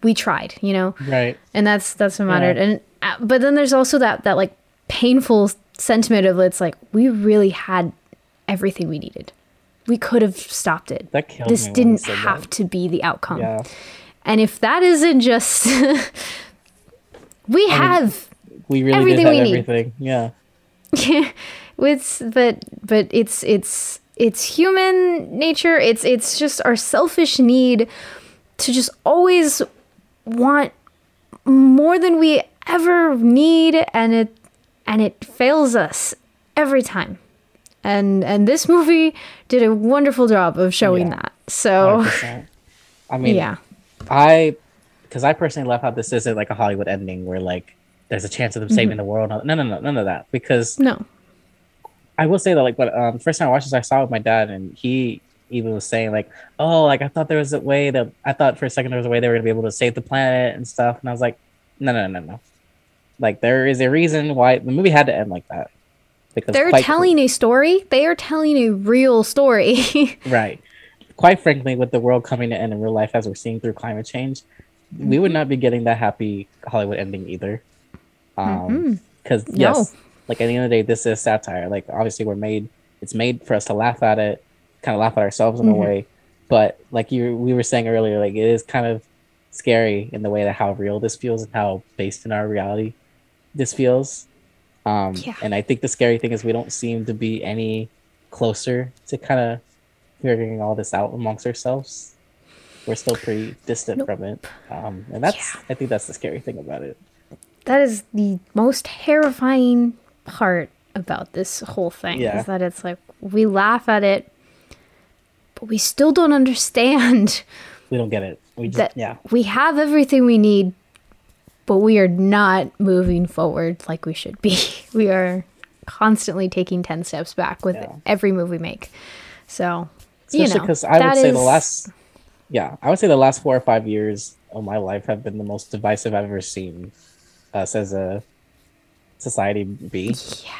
we tried, you know? Right. And that's, that's what mattered. Yeah. And, but then there's also that, that like painful sentiment of it's like, we really had everything we needed. We could have stopped it. That killed me. This didn't have to be the outcome. Yeah. And if that isn't just, we have we really everything we need. Everything. Yeah. Yeah. It's, but, but it's, it's, it's human nature. It's, it's just our selfish need to just always want more than we ever need. And it, and it fails us every time. And, and this movie did a wonderful job of showing yeah, that. So, one hundred percent. I mean, yeah. I, because I personally love how this isn't like a Hollywood ending where like there's a chance of them saving mm-hmm. the world. No, no, no, none of that. Because no, I will say that like, but um, first time I watched this, I saw it with my dad, and he even was saying like, "Oh, like I thought there was a way that I thought for a second there was a way they were gonna be able to save the planet and stuff." And I was like, "No, no, no, no, like there is a reason why the movie had to end like that." Because they're telling a story. They are telling a real story. Right. Quite frankly, with the world coming to end in real life as we're seeing through climate change, mm-hmm. we would not be getting that happy Hollywood ending either. Um, because mm-hmm. yes, no. like at the end of the day, this is satire. Like obviously, we're made. It's made for us to laugh at it, kind of laugh at ourselves in mm-hmm. a way. But like you, we were saying earlier, like it is kind of scary in the way that how real this feels and how based in our reality this feels. Um, yeah. And I think the scary thing is we don't seem to be any closer to kind of figuring all this out amongst ourselves. We're still pretty distant nope. from it. Um, and that's, yeah. I think that's the scary thing about it. That is the most terrifying part about this whole thing yeah. is that it's like, we laugh at it, but we still don't understand. We don't get it. We just, that yeah. we have everything we need, but we are not moving forward like we should be. We are constantly taking ten steps back with yeah. every move we make. So, especially you know, because I would say is... the last, yeah, I would say the last four or five years of my life have been the most divisive I've ever seen us as a society be. Yeah.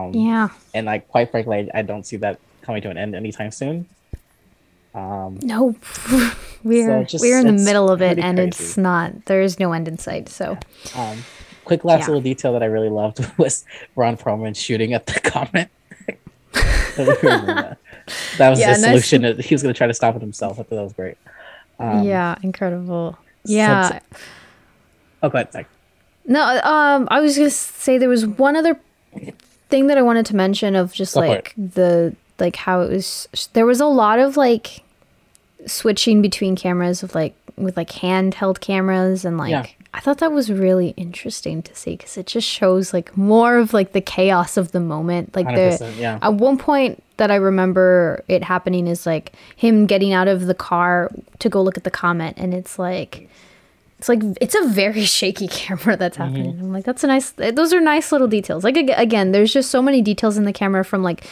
Um, yeah. And like, quite frankly, I, I don't see that coming to an end anytime soon. Um, no, we're so just, we're in the middle of it, and crazy. It's not. There is no end in sight. So, yeah. um, quick last yeah. little detail that I really loved was Ron Perlman shooting at the comet. that. that was yeah, his nice. Solution. He was going to try to stop it himself. I thought that was great. Um, yeah, incredible. Yeah. So oh, go ahead. Sorry. No, um, I was going to say there was one other thing that I wanted to mention of just go like the like how it was. There was a lot of like switching between cameras of like with like handheld cameras and like yeah. I thought that was really interesting to see because it just shows like more of like the chaos of the moment. Like the yeah. at one point that I remember it happening is like him getting out of the car to go look at the comet, and it's like it's like it's a very shaky camera that's happening. Mm-hmm. I'm like, that's a nice. Those are nice little details. Like again, there's just so many details in the camera from like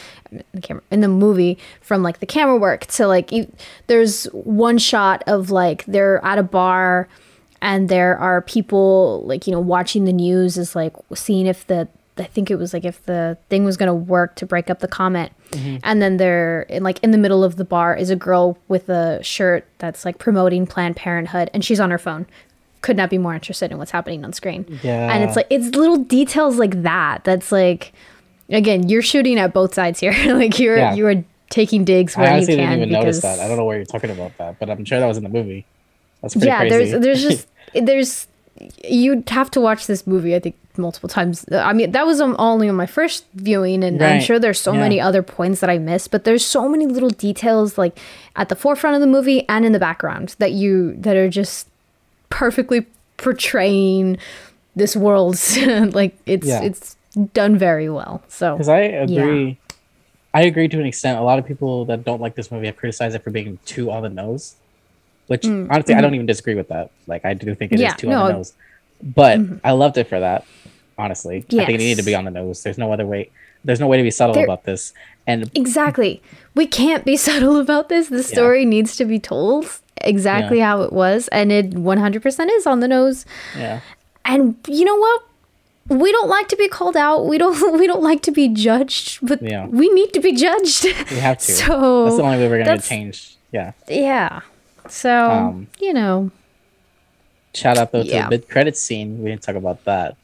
the camera in the movie from like the camera work to like you, there's one shot of like they're at a bar. And there are people like, you know, watching the news is like seeing if the I think it was like if the thing was going to work to break up the comet. Mm-hmm. And then there in like in the middle of the bar is a girl with a shirt that's like promoting Planned Parenthood. And she's on her phone. Could not be more interested in what's happening on screen. Yeah. And it's like it's little details like that. That's like, again, you're shooting at both sides here. like you're yeah. you are taking digs where I honestly you can. I didn't even because... notice that. I don't know why you're talking about that, but I'm sure that was in the movie. That's pretty yeah, crazy. there's there's just there's you'd have to watch this movie I think multiple times. I mean that was only on my first viewing, and right. I'm sure there's so yeah. many other points that I missed, but there's so many little details like at the forefront of the movie and in the background that you that are just perfectly portraying this world's like it's yeah. it's done very well. So because I agree, yeah. I agree to an extent. A lot of people that don't like this movie have criticized it for being too on the nose. Which, mm, honestly, mm-hmm. I don't even disagree with that. Like, I do think it yeah, is too no, on the nose. But mm-hmm. I loved it for that, honestly. Yes. I think it needed to be on the nose. There's no other way. There's no way to be subtle there, about this. And exactly. We can't be subtle about this. The story yeah. needs to be told exactly yeah. how it was. And it one hundred percent is on the nose. Yeah. And you know what? We don't like to be called out. We don't We don't like to be judged. But yeah. we need to be judged. We have to. So that's the only way we're going to change. Yeah. Yeah. So, um, you know, shout out though to yeah. the mid-credits scene. We didn't talk about that.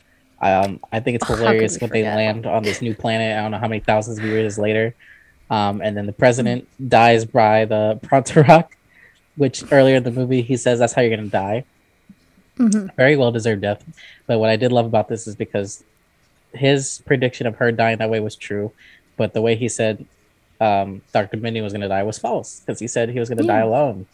Um, I think it's hilarious oh, when forget? they land on this new planet. I don't know how many thousands of years later. Um, and then the president mm-hmm. dies by the Prontorok, which earlier in the movie, he says, that's how you're going to die. Mm-hmm. Very well-deserved death. But what I did love about this is because his prediction of her dying that way was true. But the way he said um, Doctor Minnie was going to die was false, because he said he was going to yeah. die alone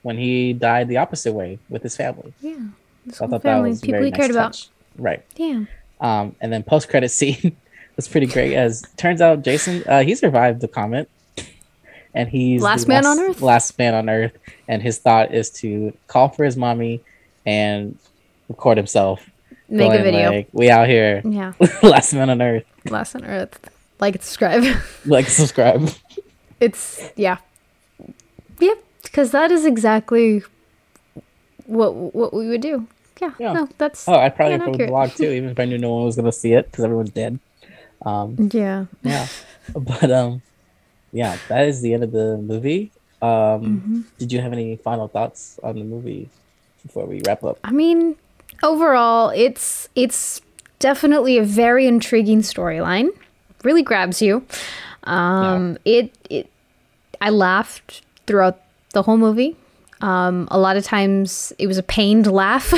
when he died the opposite way with his family. Yeah. His so I thought family. that was People very he nice cared touch. about. Right. Yeah. Um, and then post-credit scene was pretty great. As turns out, Jason, uh, he survived the comet. And he's last man last, on Earth. Last man on Earth. And his thought is to call for his mommy and record himself. Make going, a video. Like, we out here. Yeah. Last man on Earth. Last on Earth. Like, subscribe. Like, subscribe. It's, yeah. Yep, because that is exactly what what we would do. Yeah, yeah. no, that's Oh, I probably would vlog, too, even if I knew no one was going to see it, because everyone's dead. Um, yeah. Yeah. But, um, yeah, that is the end of the movie. Um, mm-hmm. Did you have any final thoughts on the movie before we wrap up? I mean, overall, it's it's definitely a very intriguing storyline. Really grabs you. Um, yeah. it, it, I laughed throughout the whole movie. Um, a lot of times it was a pained laugh.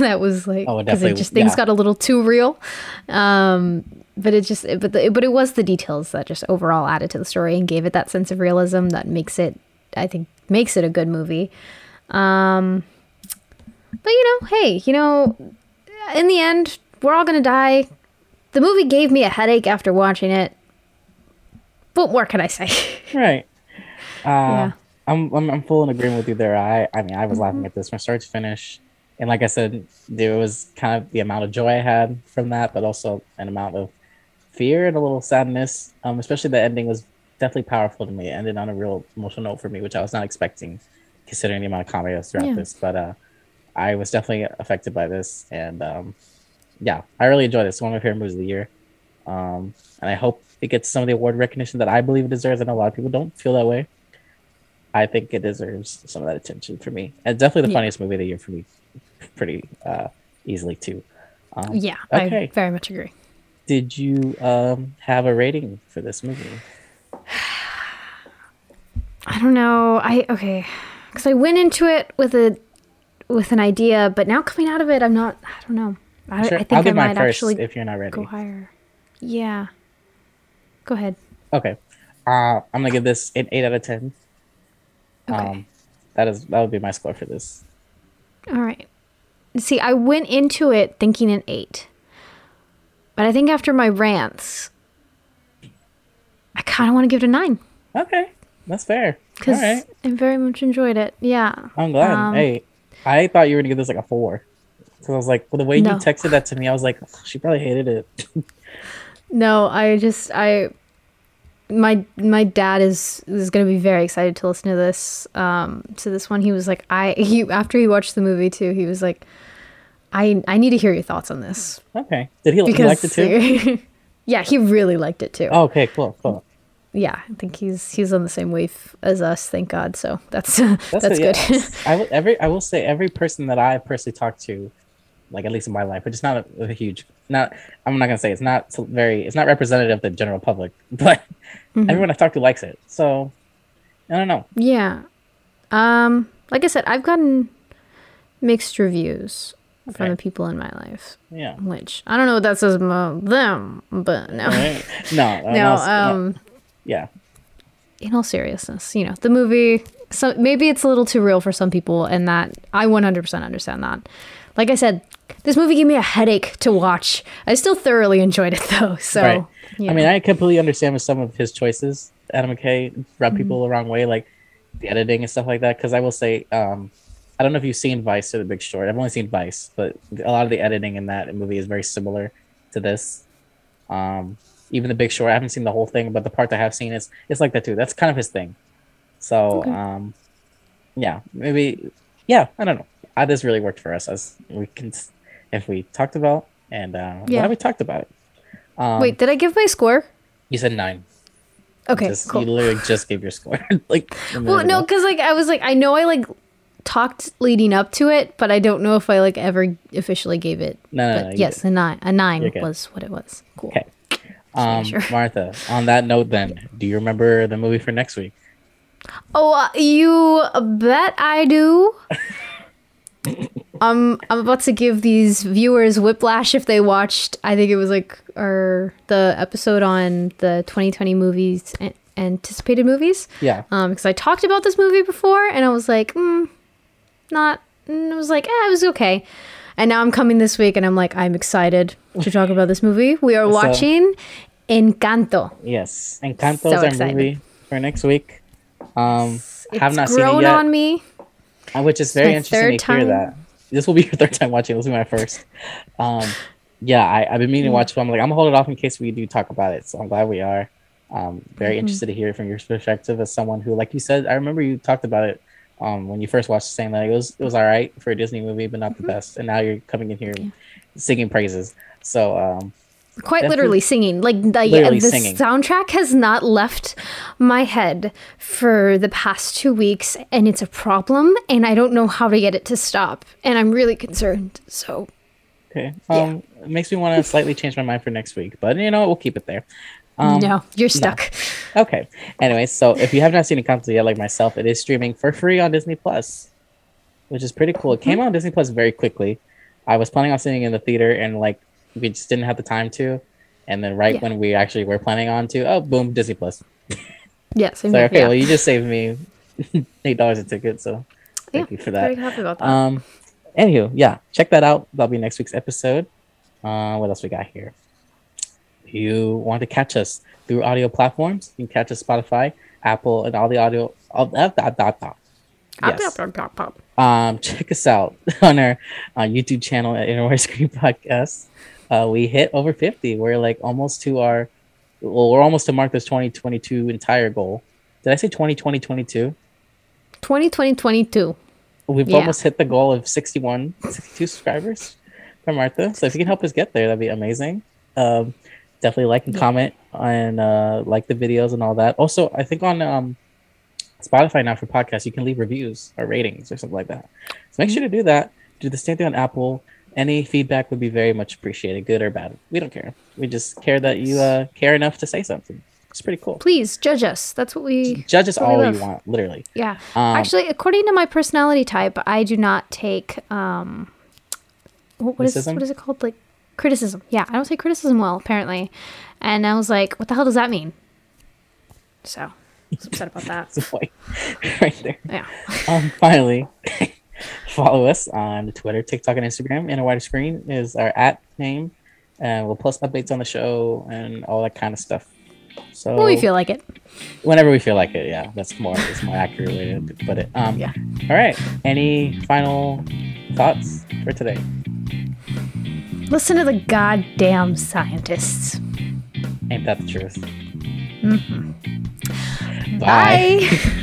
That was like, oh, because just things yeah. got a little too real. Um, but it just, but the, but it was the details that just overall added to the story and gave it that sense of realism that makes it, I think, makes it a good movie. Um, but you know, hey, you know, in the end, we're all gonna die. The movie gave me a headache after watching it, but what can I say? Right. Uh, yeah. I'm, I'm I'm full in agreement with you there. I I mean, I was mm-hmm. laughing at this from start to finish. And like I said, there was kind of the amount of joy I had from that, but also an amount of fear and a little sadness. Um, especially the ending was definitely powerful to me. It ended on a real emotional note for me, which I was not expecting, considering the amount of comedy that's throughout yeah. this. But uh, I was definitely affected by this. And... Um, yeah, I really enjoyed this. One of my favorite movies of the year. Um, and I hope it gets some of the award recognition that I believe it deserves. I know a lot of people don't feel that way. I think it deserves some of that attention for me. And definitely the yeah. funniest movie of the year for me, pretty uh, easily, too. Um, yeah, okay. I very much agree. Did you um, have a rating for this movie? I don't know. I okay. Because I went into it with a with an idea, but now coming out of it, I'm not, I don't know. I, sure. I think I'll I might first actually if you're not ready. Go higher. Yeah. Go ahead. Okay. Uh, I'm going to give this an eight out of ten. Okay. Um, that is that would be my score for this. All right. See, I went into it thinking an eight. But I think after my rants, I kind of want to give it a nine. Okay. That's fair. Because right. I very much enjoyed it. Yeah. I'm glad. Um, hey, I thought you were going to give this like a four. Because I was like, well, the way no. you texted that to me, I was like, oh, she probably hated it. No, I just, I, my my dad is is going to be very excited to listen to this. Um, to this one, he was like, I, he, after he watched the movie too, he was like, I, I need to hear your thoughts on this. Okay. Did he, because, he liked it too? Yeah, he really liked it too. Oh, okay, cool, cool. Yeah, I think he's he's on the same wave as us, thank God. So that's that's, that's good. Yeah. I will, every I will say every person that I personally talked to. Like at least in my life, but it's not a, a huge. Not I'm not gonna say it's not very. It's not representative of the general public, but mm-hmm. everyone I've talked to likes it. So I don't know. Yeah, um, like I said, I've gotten mixed reviews okay. from the people in my life. Yeah, which I don't know what that says about them, but no, right. no, no, no, um, no. yeah. In all seriousness, you know, the movie. So maybe it's a little too real for some people, and that I one hundred percent understand that. Like I said, this movie gave me a headache to watch. I still thoroughly enjoyed it, though. So, right. yeah. I mean, I completely understand with some of his choices, Adam McKay rubbed mm-hmm. people the wrong way, like the editing and stuff like that. Because I will say, um, I don't know if you've seen Vice or The Big Short. I've only seen Vice, but a lot of the editing in that movie is very similar to this. Um, even The Big Short, I haven't seen the whole thing, but the part that I have seen is it's like that too. That's kind of his thing. So, okay. um, yeah, maybe, yeah, I don't know. I, this really worked for us as we can, if we talked about and uh, yeah. why we talked about it. Um, Wait, did I give my score? You said nine. Okay, just, cool. You literally just gave your score. Like, well, no, because like I was like, I know I like talked leading up to it, but I don't know if I like ever officially gave it. No, but no, no, yes, a nine. A nine was what it was. Cool. Okay. Um, sure. Martha, on that note, then, do you remember the movie for next week? Oh, uh, you bet I do. um, I'm about to give these viewers whiplash if they watched. I think it was like our the episode on the twenty twenty movies. And, anticipated movies, yeah, um because I talked about this movie before and I was like mm, not and I was like eh, it was okay, and now I'm coming this week and I'm like I'm excited to talk about this movie. We are watching so, Encanto. Yes, Encanto so is our excited. Movie for next week. um it's have not grown seen it yet, on me, which is very interesting to hear that. This will be your third time watching. This will be my first. um yeah I, I've been meaning to watch it. I'm like I'm gonna hold it off in case we do talk about it, so I'm glad we are. Um, very mm-hmm. interested to hear from your perspective as someone who, like you said, I remember you talked about it um, when you first watched, saying that it was it was all right for a Disney movie, but not mm-hmm. the best. And now you're coming in here yeah. singing praises. So um, quite literally singing, like the, literally the singing. Soundtrack has not left my head for the past two weeks, and it's a problem. And I don't know how to get it to stop, and I'm really concerned. So okay, um, yeah. it makes me want to slightly change my mind for next week, but you know we'll keep it there. Um, no, you're stuck. No. Okay. Anyway, so if you have not seen Encanto yet, like myself, it is streaming for free on Disney Plus, which is pretty cool. It came out on Disney Plus very quickly. I was planning on seeing it in the theater, and like we just didn't have the time to. And then right yeah. when we actually were planning on to, oh, boom, Disney Plus. Yes. Yeah, so okay, yeah. well, you just saved me eight dollars a ticket, so thank yeah, you for that. Very happy about that. Um, anywho, yeah, check that out. That'll be next week's episode. Uh, what else we got here? You want to catch us through audio platforms, you can catch us Spotify, Apple, and all the audio all that dot dot dot yes. um check us out on our uh, YouTube channel at Inner Wide Screen Podcast. Uh we hit over fifty. We're like almost to our well we're almost to Martha's twenty twenty-two entire goal. Did I say twenty twenty twenty-two? twenty twenty twenty-two We've yeah. almost hit the goal of sixty-one sixty-two subscribers for Martha, so if you can help us get there, that'd be amazing. um Definitely like and yeah. comment and uh, like the videos and all that. Also, I think on um, Spotify now for podcasts, you can leave reviews or ratings or something like that. So make sure to do that. Do the same thing on Apple. Any feedback would be very much appreciated, good or bad. We don't care. We just care that you uh, care enough to say something. It's pretty cool. Please judge us. That's what we judge us all you want, literally. Yeah. Um, Actually, according to my personality type, I do not take um, what, what is what is it called? Like. Criticism. Yeah, I don't take criticism well, apparently. And I was like, what the hell does that mean? So, I was upset about that. That's the point. Right there. Yeah. Um, finally, follow us on Twitter, TikTok, and Instagram. Inner Wide Screen is our at name. And we'll post updates on the show and all that kind of stuff. So when we feel like it. Whenever we feel like it, yeah. That's more, that's more accurate way to put it. Um, yeah. All right. Any final thoughts for today? Listen to the goddamn scientists. Ain't that the truth? Mm-hmm. Bye. Bye.